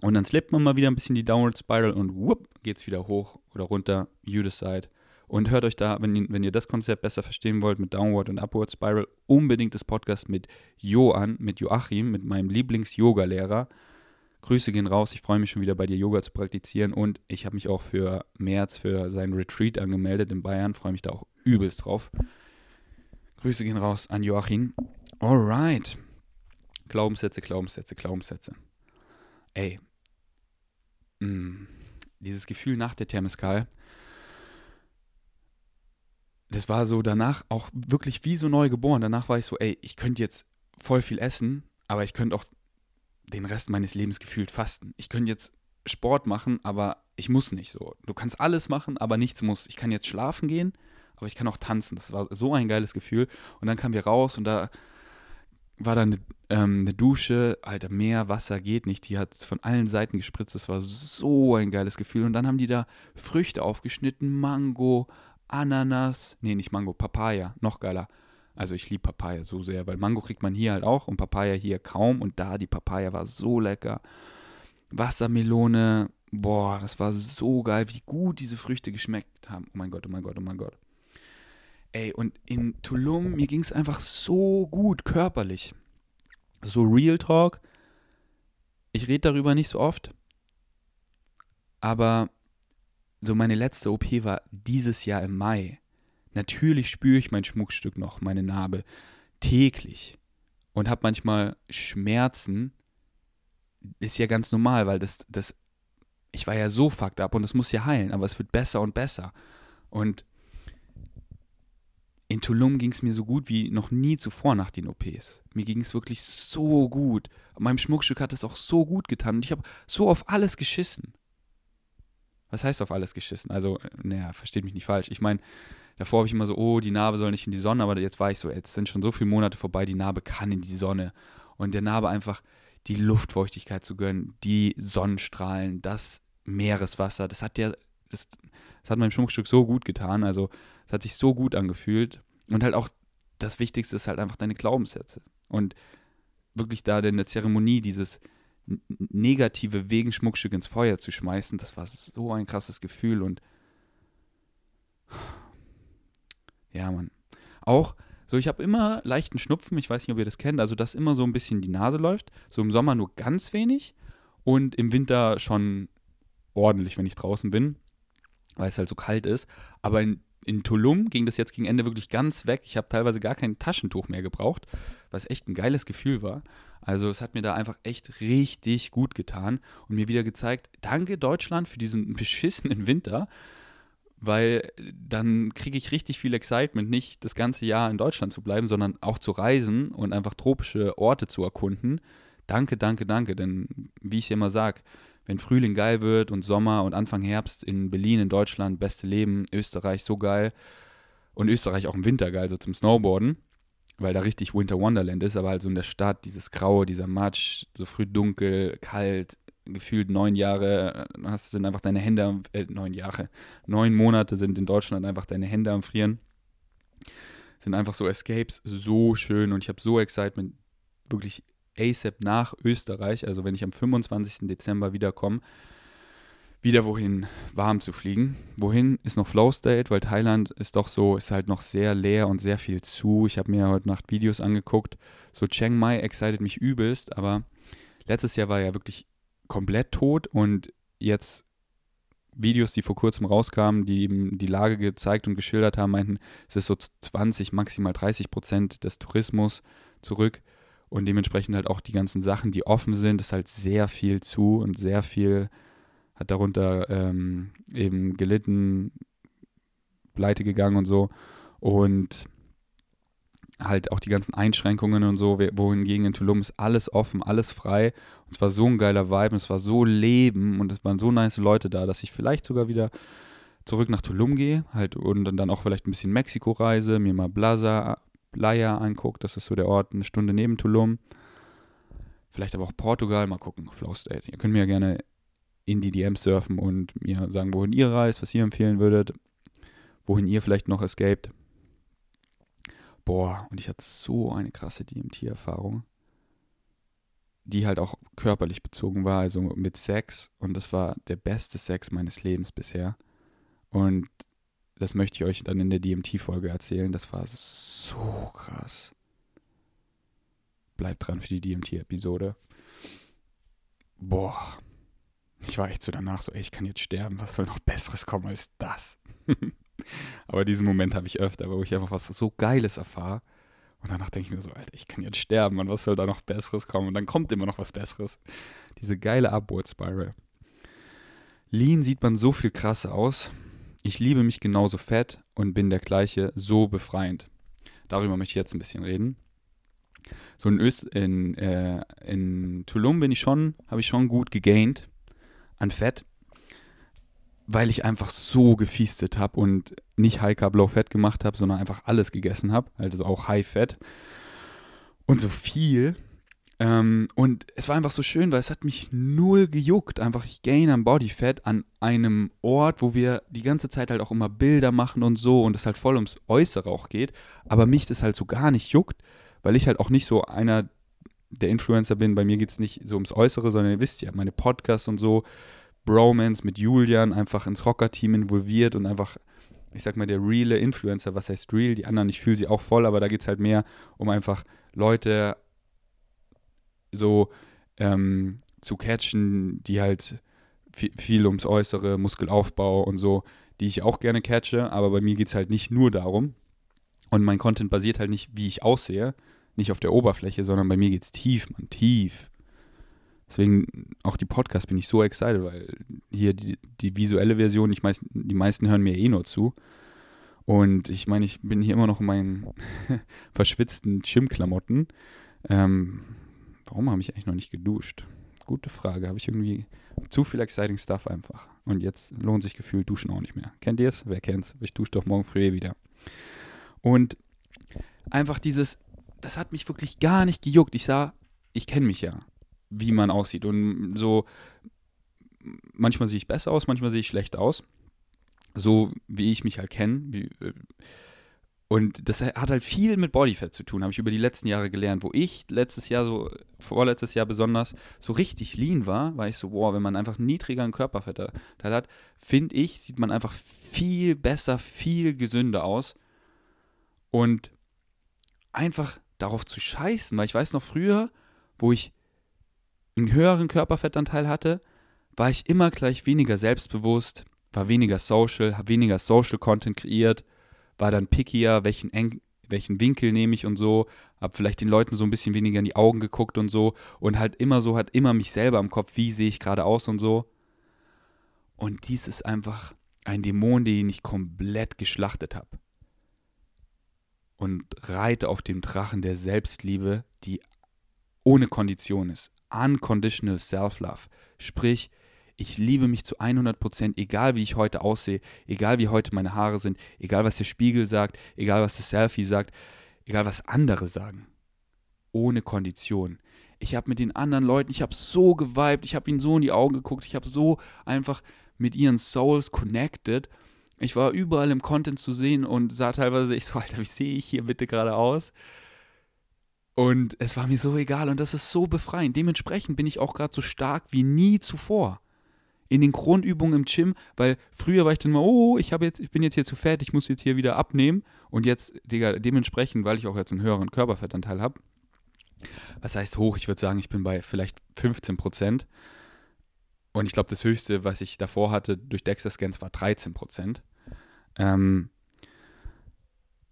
Und dann slippt man mal wieder ein bisschen die Downward Spiral und whoop, geht's wieder hoch oder runter. You decide. Und hört euch da, wenn, wenn ihr das Konzept besser verstehen wollt mit Downward und Upward Spiral, unbedingt das Podcast mit Jo an, mit Joachim, mit meinem Lieblings-Yoga-Lehrer. Grüße gehen raus, ich freue mich schon wieder bei dir Yoga zu praktizieren und ich habe mich auch für März für seinen Retreat angemeldet in Bayern, freue mich da auch übelst drauf. Grüße gehen raus an Joachim. Alright. Glaubenssätze, Glaubenssätze, Glaubenssätze. Ey, mh. Dieses Gefühl nach der Thermiskal, das war so danach auch wirklich wie so neu geboren. Danach war ich so, ey, ich könnte jetzt voll viel essen, aber ich könnte auch den Rest meines Lebens gefühlt fasten. Ich könnte jetzt Sport machen, aber ich muss nicht so. Du kannst alles machen, aber nichts muss. Ich kann jetzt schlafen gehen, aber ich kann auch tanzen. Das war so ein geiles Gefühl. Und dann kamen wir raus und da war dann eine, ähm, eine Dusche. Alter, mehr Wasser geht nicht. Die hat von allen Seiten gespritzt. Das war so ein geiles Gefühl. Und dann haben die da Früchte aufgeschnitten. Mango, Ananas. Nee, nicht Mango, Papaya. Noch geiler. Also ich liebe Papaya so sehr, weil Mango kriegt man hier halt auch und Papaya hier kaum. Und da, die Papaya war so lecker. Wassermelone, boah, das war so geil, wie gut diese Früchte geschmeckt haben. Oh mein Gott, oh mein Gott, oh mein Gott. Ey, und in Tulum, mir ging es einfach so gut körperlich. So Real Talk. Ich rede darüber nicht so oft. Aber so meine letzte O P war dieses Jahr im Mai. Natürlich spüre ich mein Schmuckstück noch, meine Narbe, täglich und habe manchmal Schmerzen. Ist ja ganz normal, weil das, das, ich war ja so fucked up und es muss ja heilen, aber es wird besser und besser. Und in Tulum ging es mir so gut wie noch nie zuvor nach den O Ps. Mir ging es wirklich so gut. Meinem Schmuckstück hat es auch so gut getan und ich habe so auf alles geschissen. Was heißt auf alles geschissen? Also, naja, versteht mich nicht falsch. Ich meine, davor habe ich immer so, oh, die Narbe soll nicht in die Sonne, aber jetzt war ich so, jetzt sind schon so viele Monate vorbei, die Narbe kann in die Sonne. Und der Narbe einfach die Luftfeuchtigkeit zu gönnen, die Sonnenstrahlen, das Meereswasser, das hat der, das, das hat meinem Schmuckstück so gut getan, also es hat sich so gut angefühlt. Und halt auch das Wichtigste ist halt einfach deine Glaubenssätze. Und wirklich da in der Zeremonie dieses Negative wegen Schmuckstück ins Feuer zu schmeißen, das war so ein krasses Gefühl und ja, Mann. Auch so, ich habe immer leichten Schnupfen, ich weiß nicht, ob ihr das kennt, also dass immer so ein bisschen die Nase läuft, so im Sommer nur ganz wenig und im Winter schon ordentlich, wenn ich draußen bin, weil es halt so kalt ist, aber in, in Tulum ging das jetzt gegen Ende wirklich ganz weg, ich habe teilweise gar kein Taschentuch mehr gebraucht, was echt ein geiles Gefühl war, also es hat mir da einfach echt richtig gut getan und mir wieder gezeigt, danke Deutschland für diesen beschissenen Winter, weil dann kriege ich richtig viel Excitement, nicht das ganze Jahr in Deutschland zu bleiben, sondern auch zu reisen und einfach tropische Orte zu erkunden. Danke, danke, danke, denn wie ich es ja immer sage, wenn Frühling geil wird und Sommer und Anfang Herbst in Berlin, in Deutschland, beste Leben, Österreich so geil und Österreich auch im Winter geil, so zum Snowboarden, weil da richtig Winter Wonderland ist, aber halt so in der Stadt, dieses Graue, dieser Matsch, so früh dunkel, kalt, gefühlt neun Jahre hast, sind einfach deine Hände am, äh, neun Jahre, neun Monate sind in Deutschland einfach deine Hände am Frieren. Sind einfach so Escapes, so schön und ich habe so Excitement, wirklich ASAP nach Österreich, also wenn ich am fünfundzwanzigsten Dezember wiederkomme, wieder wohin warm zu fliegen. Wohin ist noch Flow State, weil Thailand ist doch so, ist halt noch sehr leer und sehr viel zu. Ich habe mir heute Nacht Videos angeguckt, so Chiang Mai excited mich übelst, aber letztes Jahr war ja wirklich komplett tot und jetzt Videos, die vor kurzem rauskamen, die eben die Lage gezeigt und geschildert haben, meinten, es ist so zwanzig, maximal dreißig Prozent des Tourismus zurück und dementsprechend halt auch die ganzen Sachen, die offen sind, ist halt sehr viel zu und sehr viel hat darunter ähm, eben gelitten, pleite gegangen und so und halt auch die ganzen Einschränkungen und so, wohingegen in Tulum ist alles offen, alles frei. Und es war so ein geiler Vibe, es war so Leben und es waren so nice Leute da, dass ich vielleicht sogar wieder zurück nach Tulum gehe halt und dann auch vielleicht ein bisschen Mexiko reise, mir mal Plaza, Playa angucke, das ist so der Ort, eine Stunde neben Tulum. Vielleicht aber auch Portugal, mal gucken, Flow State. Ihr könnt mir ja gerne in die D Ms surfen und mir sagen, wohin ihr reist, was ihr empfehlen würdet, wohin ihr vielleicht noch escaped. Boah, und ich hatte so eine krasse D M T-Erfahrung, die halt auch körperlich bezogen war, also mit Sex. Und das war der beste Sex meines Lebens bisher. Und das möchte ich euch dann in der D M T-Folge erzählen. Das war so krass. Bleibt dran für die D M T-Episode. Boah. Ich war echt so danach so, ey, ich kann jetzt sterben. Was soll noch Besseres kommen als das? Aber diesen Moment habe ich öfter, wo ich einfach was so Geiles erfahre. Und danach denke ich mir so, Alter, ich kann jetzt sterben. Und was soll da noch Besseres kommen? Und dann kommt immer noch was Besseres. Diese geile Upward-Spiral. Lean sieht man so viel krasser aus. Ich liebe mich genauso fett und bin der gleiche so befreiend. Darüber möchte ich jetzt ein bisschen reden. So in, Öst, in, äh, in Tulum bin ich schon, habe ich schon gut gegaint an Fett, weil ich einfach so gefiestet habe und nicht High-Carb, Low-Fat gemacht habe, sondern einfach alles gegessen habe, also auch High-Fat und so viel. Ähm, und es war einfach so schön, weil es hat mich null gejuckt, einfach ich gain am Bodyfat an einem Ort, wo wir die ganze Zeit halt auch immer Bilder machen und so und es halt voll ums Äußere auch geht, aber mich das halt so gar nicht juckt, weil ich halt auch nicht so einer der Influencer bin, bei mir geht es nicht so ums Äußere, sondern ihr wisst ja, meine Podcasts und so, Bromance mit Julian, einfach ins Rocker-Team involviert und einfach, ich sag mal, der reale Influencer, was heißt real, die anderen, ich fühle sie auch voll, aber da geht es halt mehr um einfach Leute so ähm, zu catchen, die halt viel, viel ums Äußere, Muskelaufbau und so, die ich auch gerne catche, aber bei mir geht es halt nicht nur darum und mein Content basiert halt nicht, wie ich aussehe, nicht auf der Oberfläche, sondern bei mir geht's tief, Mann, tief. Deswegen, auch die Podcasts bin ich so excited, weil hier die, die visuelle Version, ich meist, die meisten hören mir eh nur zu. Und ich meine, ich bin hier immer noch in meinen verschwitzten Gym-Klamotten. Ähm, warum habe ich eigentlich noch nicht geduscht? Gute Frage, habe ich irgendwie zu viel exciting stuff einfach. Und jetzt lohnt sich gefühlt Duschen auch nicht mehr. Kennt ihr es? Wer kennt's? Ich dusche doch morgen früh eh wieder. Und einfach dieses... Das hat mich wirklich gar nicht gejuckt. Ich sah, ich kenne mich ja, wie man aussieht. Und so, manchmal sehe ich besser aus, manchmal sehe ich schlecht aus. So, wie ich mich halt kenne. Und das hat halt viel mit Bodyfat zu tun, habe ich über die letzten Jahre gelernt. Wo ich letztes Jahr, so vorletztes Jahr besonders, so richtig lean war, war ich so, wow, wenn man einfach niedrigeren Körperfettanteil hat, finde ich, sieht man einfach viel besser, viel gesünder aus. Und einfach darauf zu scheißen, weil ich weiß noch früher, wo ich einen höheren Körperfettanteil hatte, war ich immer gleich weniger selbstbewusst, war weniger social, habe weniger Social Content kreiert, war dann pickier, welchen, Eng- welchen Winkel nehme ich und so, habe vielleicht den Leuten so ein bisschen weniger in die Augen geguckt und so und halt immer so, hat immer mich selber im Kopf, wie sehe ich gerade aus und so. Und dies ist einfach ein Dämon, den ich komplett geschlachtet habe. Und reite auf dem Drachen der Selbstliebe, die ohne Kondition ist. Unconditional Self-Love. Sprich, ich liebe mich zu hundert Prozent, egal wie ich heute aussehe, egal wie heute meine Haare sind, egal was der Spiegel sagt, egal was das Selfie sagt, egal was andere sagen. Ohne Kondition. Ich habe mit den anderen Leuten, ich habe so geweibt, ich habe ihnen so in die Augen geguckt, ich habe so einfach mit ihren Souls connected. Ich war überall im Content zu sehen und sah teilweise, ich so, Alter, wie sehe ich hier bitte gerade aus? Und es war mir so egal und das ist so befreiend. Dementsprechend bin ich auch gerade so stark wie nie zuvor. In den Grundübungen im Gym, weil früher war ich dann mal, oh, ich, jetzt, ich bin jetzt hier zu fett, ich muss jetzt hier wieder abnehmen. Und jetzt, Digga, dementsprechend, weil ich auch jetzt einen höheren Körperfettanteil habe, was heißt hoch? Ich würde sagen, ich bin bei vielleicht fünfzehn Prozent. Und ich glaube, das Höchste, was ich davor hatte durch DEXA-Scans, war dreizehn Prozent. Ähm,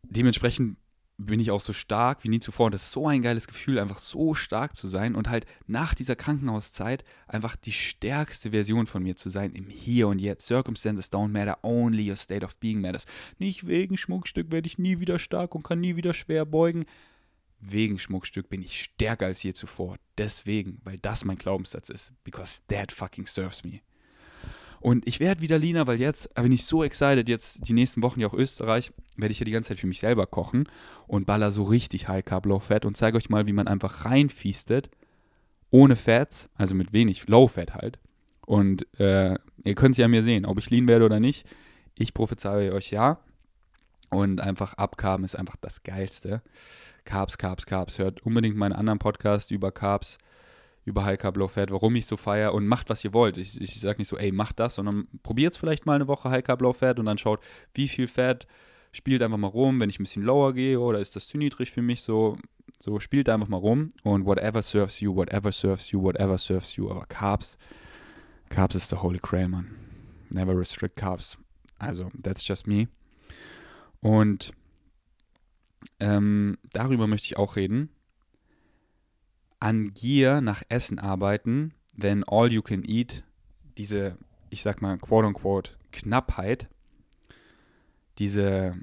dementsprechend bin ich auch so stark wie nie zuvor. Und das ist so ein geiles Gefühl, einfach so stark zu sein und halt nach dieser Krankenhauszeit einfach die stärkste Version von mir zu sein im Hier und Jetzt. Circumstances don't matter, only your state of being matters. Nicht wegen Schmuckstück werde ich nie wieder stark und kann nie wieder schwer beugen. Wegen Schmuckstück bin ich stärker als je zuvor. Deswegen, weil das mein Glaubenssatz ist. Because that fucking serves me. Und ich werde wieder leaner, weil jetzt bin ich so excited, jetzt die nächsten Wochen ja auch Österreich, werde ich ja die ganze Zeit für mich selber kochen und baller so richtig High-Carb, Low-Fat und zeige euch mal, wie man einfach reinfiestet, ohne Fats, also mit wenig Low-Fat halt. Und äh, ihr könnt es ja mir sehen, ob ich lean werde oder nicht. Ich prophezeie euch ja. Und einfach abkarben ist einfach das Geilste. Carbs, Carbs, Carbs. Hört unbedingt meinen anderen Podcast über Carbs, über High-Carb, Low-Fat, warum ich so feiere und macht, was ihr wollt. Ich, ich sage nicht so, ey, macht das, sondern probiert es vielleicht mal eine Woche High-Carb, Low-Fat und dann schaut, wie viel Fett, spielt einfach mal rum, wenn ich ein bisschen lower gehe oder ist das zu niedrig für mich, so, so spielt einfach mal rum und whatever serves you, whatever serves you, whatever serves you, aber Carbs, Carbs ist the holy grail, man. Never restrict Carbs. Also, that's just me. Und ähm, darüber möchte ich auch reden. An Gier nach Essen arbeiten, wenn all you can eat, diese, ich sag mal, quote unquote, Knappheit, diese,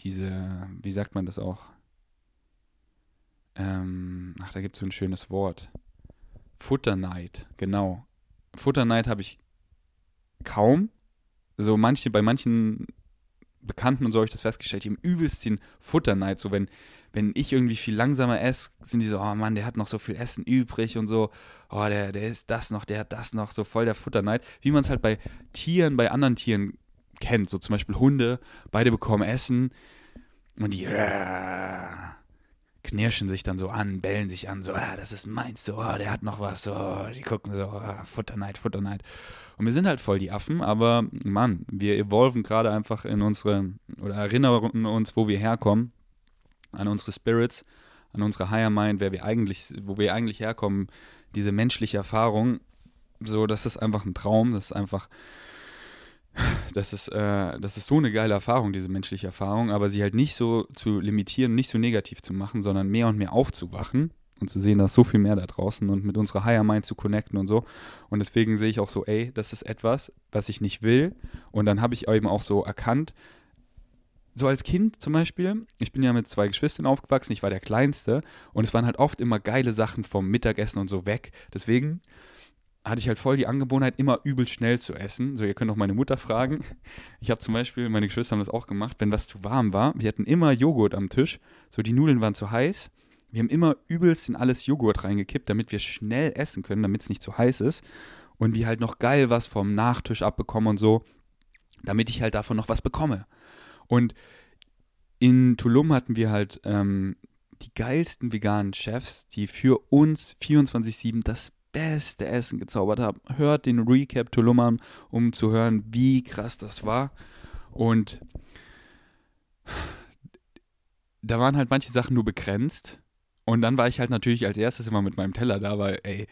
diese, wie sagt man das auch? Ähm, ach, da gibt es so ein schönes Wort. Futterneid, genau. Futterneid habe ich kaum. So manche, bei manchen Bekannten und so habe ich das festgestellt, die haben übelst den Futterneid, so wenn, wenn ich irgendwie viel langsamer esse, sind die so, oh Mann, der hat noch so viel Essen übrig und so, oh, der, der isst das noch, der hat das noch, so voll der Futterneid, wie man es halt bei Tieren, bei anderen Tieren kennt, so zum Beispiel Hunde, beide bekommen Essen und die äh, knirschen sich dann so an, bellen sich an, so, ah, das ist meins, so, oh, der hat noch was, so, die gucken so, oh, Futterneid, Futterneid. Und wir sind halt voll die Affen, aber Mann, wir evolven gerade einfach in unsere, oder erinnern uns, wo wir herkommen, an unsere Spirits, an unsere Higher Mind, wer wir eigentlich, wo wir eigentlich herkommen, diese menschliche Erfahrung, so, das ist einfach ein Traum, das ist einfach, das ist, äh, das ist so eine geile Erfahrung, diese menschliche Erfahrung, aber sie halt nicht so zu limitieren, nicht so negativ zu machen, sondern mehr und mehr aufzuwachen. Und zu sehen, dass so viel mehr da draußen und mit unserer Higher Mind zu connecten und so. Und deswegen sehe ich auch so, ey, das ist etwas, was ich nicht will. Und dann habe ich eben auch so erkannt, so als Kind zum Beispiel, ich bin ja mit zwei Geschwistern aufgewachsen, ich war der Kleinste. Und es waren halt oft immer geile Sachen vom Mittagessen und so weg. Deswegen hatte ich halt voll die Angewohnheit, immer übel schnell zu essen. So, ihr könnt auch meine Mutter fragen. Ich habe zum Beispiel, meine Geschwister haben das auch gemacht, wenn was zu warm war. Wir hatten immer Joghurt am Tisch. So, die Nudeln waren zu heiß. Wir haben immer übelst in alles Joghurt reingekippt, damit wir schnell essen können, damit es nicht zu heiß ist. Und wir halt noch geil was vom Nachtisch abbekommen und so, damit ich halt davon noch was bekomme. Und in Tulum hatten wir halt ähm, die geilsten veganen Chefs, die für uns vierundzwanzig sieben das beste Essen gezaubert haben. Hört den Recap Tulum an, um zu hören, wie krass das war. Und da waren halt manche Sachen nur begrenzt. Und dann war ich halt natürlich als erstes immer mit meinem Teller da, weil, ey,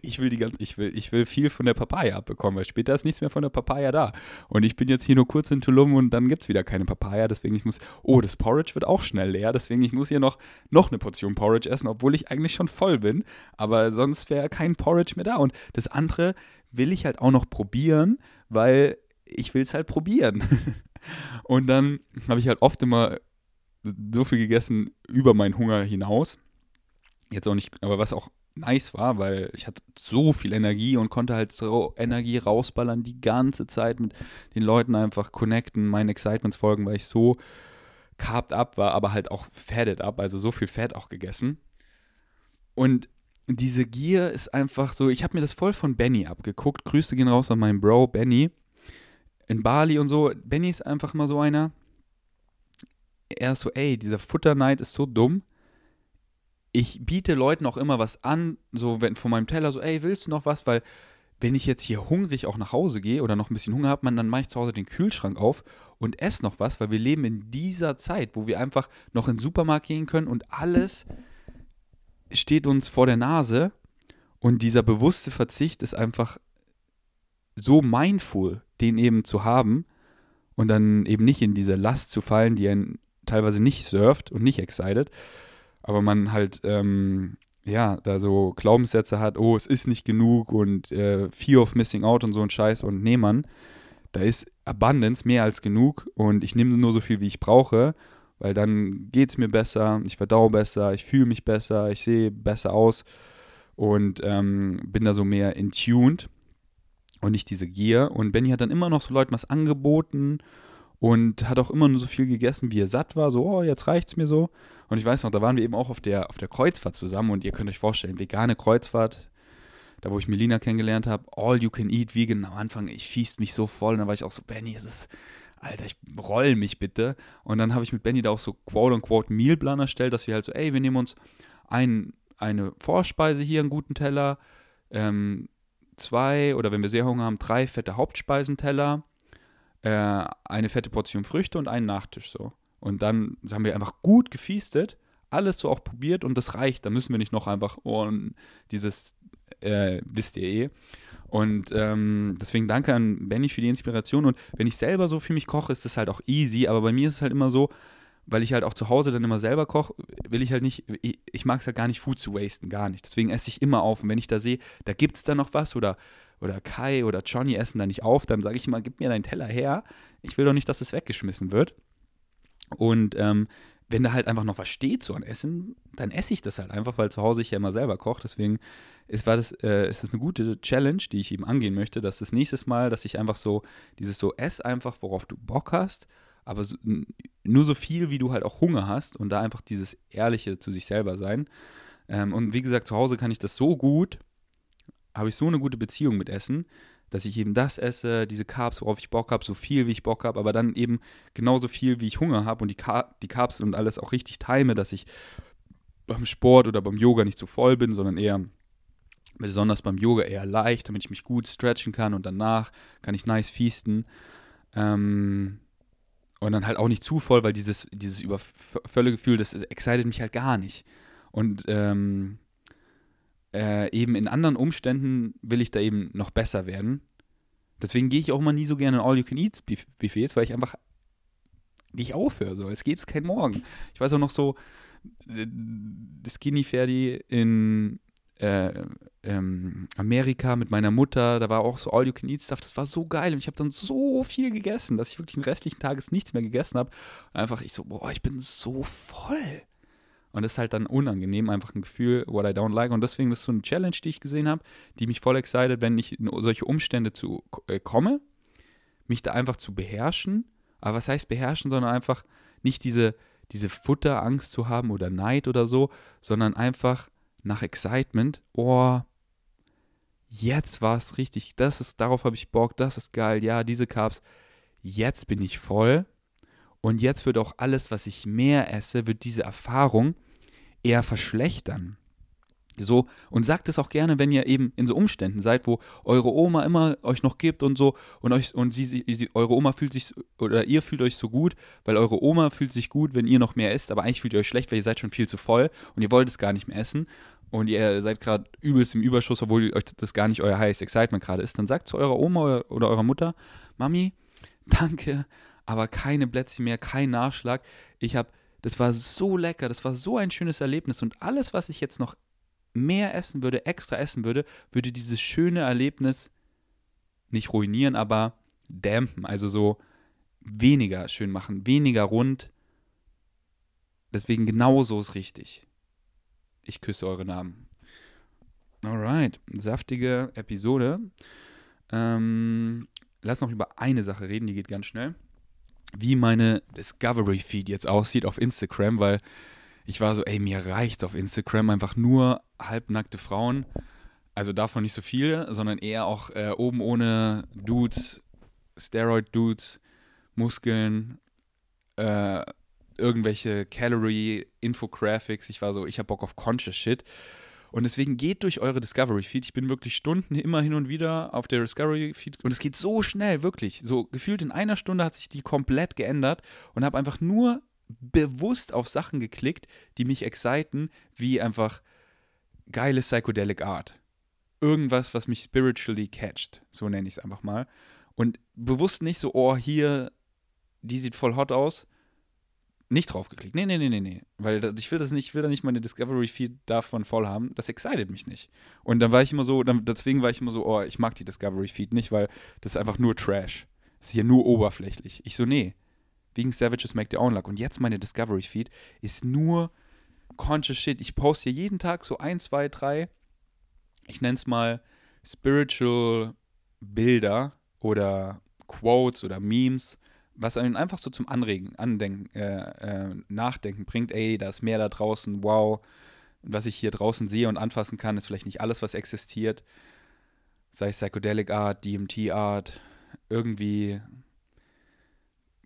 ich will, die ganze, ich will, ich will viel von der Papaya abbekommen, weil später ist nichts mehr von der Papaya da. Und ich bin jetzt hier nur kurz in Tulum und dann gibt es wieder keine Papaya, deswegen ich muss, oh, das Porridge wird auch schnell leer, deswegen ich muss hier noch, noch eine Portion Porridge essen, obwohl ich eigentlich schon voll bin, aber sonst wäre kein Porridge mehr da. Und das andere will ich halt auch noch probieren, weil ich will es halt probieren. Und dann habe ich halt oft immer so viel gegessen über meinen Hunger hinaus. Jetzt auch nicht, aber was auch nice war, weil ich hatte so viel Energie und konnte halt so Energie rausballern, die ganze Zeit mit den Leuten einfach connecten, meinen Excitements folgen, weil ich so carved up war, aber halt auch fatted up, also so viel Fett auch gegessen. Und diese Gier ist einfach so, ich habe mir das voll von Benny abgeguckt. Grüße gehen raus an meinen Bro Benny in Bali und so. Benny ist einfach mal so einer. Er ist so, ey, dieser Futterneid ist so dumm. Ich biete Leuten auch immer was an, so wenn von meinem Teller so, ey, willst du noch was? Weil wenn ich jetzt hier hungrig auch nach Hause gehe oder noch ein bisschen Hunger habe, man, dann mache ich zu Hause den Kühlschrank auf und esse noch was, weil wir leben in dieser Zeit, wo wir einfach noch in den Supermarkt gehen können und alles steht uns vor der Nase. Und dieser bewusste Verzicht ist einfach so mindful, den eben zu haben. Und dann eben nicht in diese Last zu fallen, die einen teilweise nicht surft und nicht excited, aber man halt, ähm, ja, da so Glaubenssätze hat, oh, es ist nicht genug und äh, Fear of Missing Out und so ein Scheiß und nee, Mann, da ist Abundance mehr als genug und ich nehme nur so viel, wie ich brauche, weil dann geht's mir besser, ich verdaue besser, ich fühle mich besser, ich sehe besser aus und ähm, bin da so mehr in tuned und nicht diese Gier. Und Benny hat dann immer noch so Leuten was angeboten und hat auch immer nur so viel gegessen, wie er satt war, so, oh, jetzt reicht's mir so. Und ich weiß noch, da waren wir eben auch auf der, auf der Kreuzfahrt zusammen und ihr könnt euch vorstellen, vegane Kreuzfahrt, da wo ich Melina kennengelernt habe, all you can eat, vegan, am Anfang, ich fiest mich so voll und dann war ich auch so, Benny, es ist, Alter, ich roll mich bitte. Und dann habe ich mit Benny da auch so quote-unquote Mealplan erstellt, dass wir halt so, ey, wir nehmen uns ein, eine Vorspeise hier, einen guten Teller, ähm, zwei oder wenn wir sehr Hunger haben, drei fette Hauptspeisenteller, äh, eine fette Portion Früchte und einen Nachtisch so. Und dann haben wir einfach gut gefeastet, alles so auch probiert und das reicht. Da müssen wir nicht noch einfach, oh, dieses, äh, wisst ihr eh. Und ähm, deswegen danke an Benny für die Inspiration. Und wenn ich selber so für mich koche, ist das halt auch easy. Aber bei mir ist es halt immer so, weil ich halt auch zu Hause dann immer selber koche, will ich halt nicht, ich, ich mag es halt gar nicht, Food zu wasten, gar nicht. Deswegen esse ich immer auf. Und wenn ich da sehe, da gibt es da noch was oder, oder Kai oder Johnny essen da nicht auf, dann sage ich immer, gib mir deinen Teller her. Ich will doch nicht, dass es weggeschmissen wird. Und ähm, wenn da halt einfach noch was steht so an Essen, dann esse ich das halt einfach, weil zu Hause ich ja immer selber koche. Deswegen ist, war das, äh, ist das eine gute Challenge, die ich eben angehen möchte, dass das nächste Mal, dass ich einfach so, dieses so, ess einfach, worauf du Bock hast, aber so, nur so viel, wie du halt auch Hunger hast und da einfach dieses Ehrliche zu sich selber sein. Ähm, und wie gesagt, zu Hause kann ich das so gut, habe ich so eine gute Beziehung mit Essen, dass ich eben das esse, diese Carbs, worauf ich Bock habe, so viel, wie ich Bock habe, aber dann eben genauso viel, wie ich Hunger habe und die, Car- die Carbs und alles auch richtig time, dass ich beim Sport oder beim Yoga nicht so voll bin, sondern eher, besonders beim Yoga, eher leicht, damit ich mich gut stretchen kann und danach kann ich nice feasten. Ähm... Und dann halt auch nicht zu voll, weil dieses, dieses Übervöllegefühl, das excited mich halt gar nicht. Und ähm, äh, eben in anderen Umständen will ich da eben noch besser werden. Deswegen gehe ich auch immer nie so gerne in All-You-Can-Eat-Buffets, weil ich einfach nicht aufhöre. So. Es gäbe es keinen Morgen. Ich weiß auch noch so, das Skinny-Ferdi in äh, ähm, Amerika mit meiner Mutter, da war auch so All-You-Can-Eat-Stuff, das war so geil und ich habe dann so viel gegessen, dass ich wirklich den restlichen Tages nichts mehr gegessen habe. Einfach ich so, boah, ich bin so voll. Und das ist halt dann unangenehm, einfach ein Gefühl, what I don't like. Und deswegen das ist so eine Challenge, die ich gesehen habe, die mich voll excited, wenn ich in solche Umstände zu, äh, komme, mich da einfach zu beherrschen. Aber was heißt beherrschen, sondern einfach nicht diese, diese Futterangst zu haben oder Neid oder so, sondern einfach nach Excitement, oh, jetzt war es richtig, das ist, darauf habe ich Bock, das ist geil, ja, diese Carbs, jetzt bin ich voll und jetzt wird auch alles, was ich mehr esse, wird diese Erfahrung eher verschlechtern. So, und sagt es auch gerne, wenn ihr eben in so Umständen seid, wo eure Oma immer euch noch gibt und so und euch und sie, sie, eure Oma fühlt sich, oder ihr fühlt euch so gut, weil eure Oma fühlt sich gut, wenn ihr noch mehr esst, aber eigentlich fühlt ihr euch schlecht, weil ihr seid schon viel zu voll und ihr wollt es gar nicht mehr essen und ihr seid gerade übelst im Überschuss, obwohl euch das gar nicht euer highest excitement gerade ist, dann sagt zu eurer Oma oder eurer Mutter, Mami, danke, aber keine Plätzchen mehr, kein Nachschlag, ich habe, das war so lecker, das war so ein schönes Erlebnis und alles, was ich jetzt noch mehr essen würde, extra essen würde, würde dieses schöne Erlebnis nicht ruinieren, aber dämpfen, also so weniger schön machen, weniger rund. Deswegen genau so ist richtig. Ich küsse eure Namen. Alright, saftige Episode. Ähm, lass noch über eine Sache reden, die geht ganz schnell. Wie meine Discovery-Feed jetzt aussieht auf Instagram, weil ich war so, ey, mir reicht's auf Instagram einfach nur halbnackte Frauen, also davon nicht so viele, sondern eher auch äh, oben ohne Dudes, Steroid-Dudes, Muskeln, äh, irgendwelche Calorie-Infographics. Ich war so, ich hab Bock auf Conscious Shit. Und deswegen geht durch eure Discovery-Feed. Ich bin wirklich Stunden immer hin und wieder auf der Discovery-Feed. Und es geht so schnell, wirklich. So gefühlt in einer Stunde hat sich die komplett geändert und habe einfach nur bewusst auf Sachen geklickt, die mich exciten, wie einfach geile Psychedelic Art. Irgendwas, was mich spiritually catcht, so nenne ich es einfach mal. Und bewusst nicht so, oh, hier, die sieht voll hot aus, Nicht drauf geklickt. Nee, nee, nee, nee, nee. Weil ich will das nicht, ich will da nicht meine Discovery-Feed davon voll haben. Das excited mich nicht. Und dann war ich immer so, dann, deswegen war ich immer so, oh, ich mag die Discovery-Feed nicht, weil das ist einfach nur Trash. Das ist ja nur oberflächlich. Ich so, nee. Wegen Savages make their own luck. Und jetzt meine Discovery-Feed ist nur conscious shit. Ich poste hier jeden Tag so ein, zwei, drei, ich nenne es mal spiritual Bilder oder Quotes oder Memes, was einen einfach so zum Anregen, Andenken, äh, äh, Nachdenken bringt. Ey, da ist mehr da draußen, wow. Was ich hier draußen sehe und anfassen kann, ist vielleicht nicht alles, was existiert. Sei es Psychedelic Art, D M T Art, irgendwie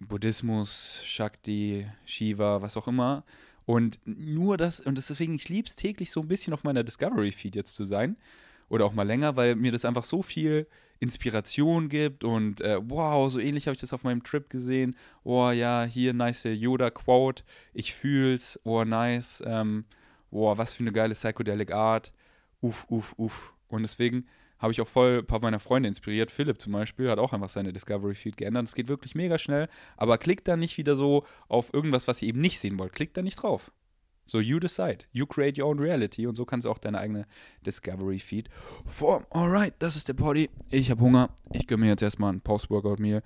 Buddhismus, Shakti, Shiva, was auch immer. Und nur das, und deswegen, ich liebe es täglich so ein bisschen auf meiner Discovery-Feed jetzt zu sein. Oder auch mal länger, weil mir das einfach so viel Inspiration gibt und äh, wow, so ähnlich habe ich das auf meinem Trip gesehen. Oh ja, hier nice Yoda-Quote, ich fühl's, oh nice, ähm, oh, was für eine geile Psychedelic Art, uff, uff, uff. Und deswegen habe ich auch voll ein paar meiner Freunde inspiriert. Philipp zum Beispiel hat auch einfach seine Discovery-Feed geändert. Es geht wirklich mega schnell, aber klickt da nicht wieder so auf irgendwas, was ihr eben nicht sehen wollt. Klickt da nicht drauf. So, you decide. You create your own reality. Und so kannst du auch deine eigene Discovery-Feed formen. Alright, das ist der Potty. Ich habe Hunger. Ich gönne mir jetzt erstmal ein Post-Workout-Meal.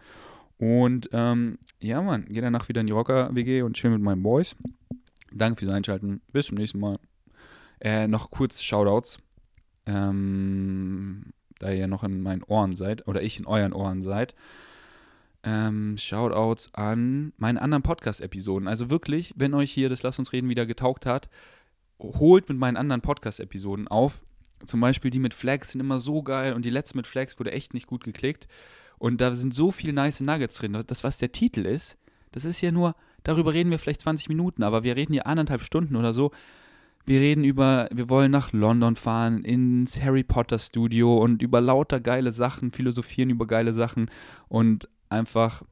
Und ähm, ja, Mann, gehe danach wieder in die Rocker-W G und chill mit meinen Boys. Danke fürs Einschalten. Bis zum nächsten Mal. Äh, noch kurz Shoutouts. Ähm, da ihr noch in meinen Ohren seid. Oder ich in euren Ohren seid. Ähm, Shoutouts an meine anderen Podcast-Episoden. Also wirklich, wenn euch hier das Lass uns Reden wieder getaugt hat, holt mit meinen anderen Podcast-Episoden auf. Zum Beispiel die mit Flex sind immer so geil und die letzte mit Flex wurde echt nicht gut geklickt. Und da sind so viele nice Nuggets drin. Das, was der Titel ist, das ist ja nur, darüber reden wir vielleicht zwanzig Minuten, aber wir reden hier anderthalb Stunden oder so. Wir reden über, wir wollen nach London fahren, ins Harry Potter Studio und über lauter geile Sachen, philosophieren über geile Sachen und einfach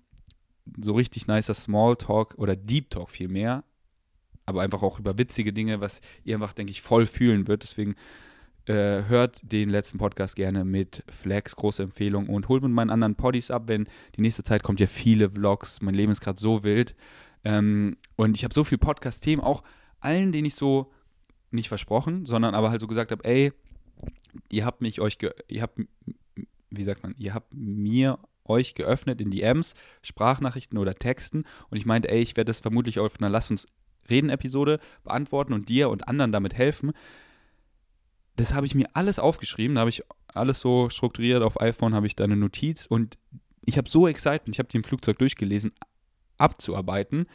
so richtig nicer Smalltalk oder Deep Talk viel mehr, aber einfach auch über witzige Dinge, was ihr einfach, denke ich, voll fühlen wird. Deswegen äh, hört den letzten Podcast gerne mit Flex, große Empfehlung. Und holt mit meinen anderen Poddies ab, wenn die nächste Zeit kommt ja viele Vlogs. Mein Leben ist gerade so wild. Ähm, und ich habe so viel Podcast-Themen, auch allen, denen ich so nicht versprochen, sondern aber halt so gesagt habe, ey, ihr habt mich euch, ge- ihr habt, wie sagt man, ihr habt mir euch geöffnet in D Ms, Sprachnachrichten oder Texten und ich meinte, ey, ich werde das vermutlich auf einer Lass uns Reden-Episode beantworten und dir und anderen damit helfen. Das habe ich mir alles aufgeschrieben, da habe ich alles so strukturiert, auf iPhone habe ich da eine Notiz und ich habe so Excitement, ich habe die im Flugzeug durchgelesen, abzuarbeiten,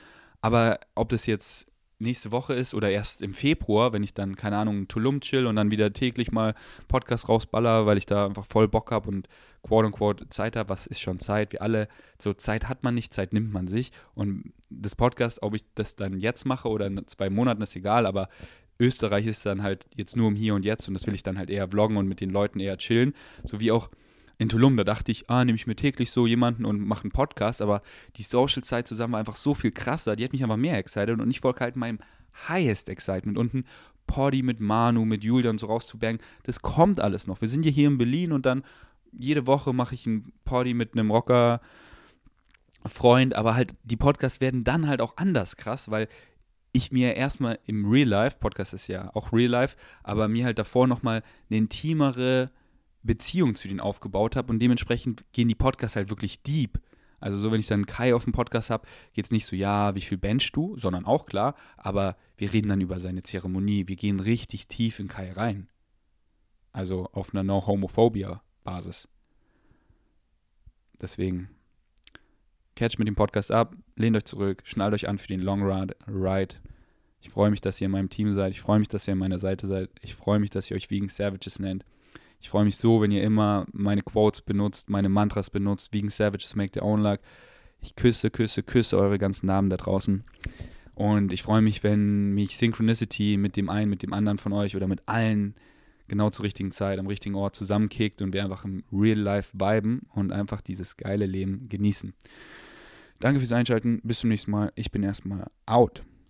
aber ob das jetzt nächste Woche ist oder erst im Februar, wenn ich dann, keine Ahnung, in Tulum chill und dann wieder täglich mal Podcast rausballer, weil ich da einfach voll Bock habe und quote unquote Zeit habe. Was ist schon Zeit? Wir alle, so Zeit hat man nicht, Zeit nimmt man sich. Und das Podcast, ob ich das dann jetzt mache oder in zwei Monaten, ist egal, aber Österreich ist dann halt jetzt nur im Hier und Jetzt und das will ich dann halt eher vloggen und mit den Leuten eher chillen. So wie auch in Tulum, da dachte ich, ah, nehme ich mir täglich so jemanden und mache einen Podcast, aber die Social-Zeit zusammen war einfach so viel krasser, die hat mich einfach mehr excited und ich wollte halt meinem highest excitement und ein Poddy mit Manu, mit Julian so rauszubangen, das kommt alles noch. Wir sind ja hier in Berlin und dann jede Woche mache ich einen Poddy mit einem Rocker-Freund, aber halt die Podcasts werden dann halt auch anders krass, weil ich mir erstmal im Real-Life, Podcast ist ja auch Real-Life, aber mir halt davor nochmal eine intimere Beziehung zu denen aufgebaut habe und dementsprechend gehen die Podcasts halt wirklich deep. Also so, wenn ich dann Kai auf dem Podcast habe, geht es nicht so, ja, wie viel benchst du, sondern auch klar, aber wir reden dann über seine Zeremonie, wir gehen richtig tief in Kai rein. Also auf einer No-Homophobia-Basis. Deswegen, catch mit dem Podcast ab, lehnt euch zurück, schnallt euch an für den Long Ride. Ich freue mich, dass ihr in meinem Team seid, ich freue mich, dass ihr an meiner Seite seid, ich freue mich, dass ihr euch Vegan Savages nennt. Ich freue mich so, wenn ihr immer meine Quotes benutzt, meine Mantras benutzt, Vegan Savages make their own luck. Ich küsse, küsse, küsse eure ganzen Namen da draußen. Und ich freue mich, wenn mich Synchronicity mit dem einen, mit dem anderen von euch oder mit allen genau zur richtigen Zeit, am richtigen Ort zusammenkickt und wir einfach im Real Life viben und einfach dieses geile Leben genießen. Danke fürs Einschalten. Bis zum nächsten Mal. Ich bin erstmal out.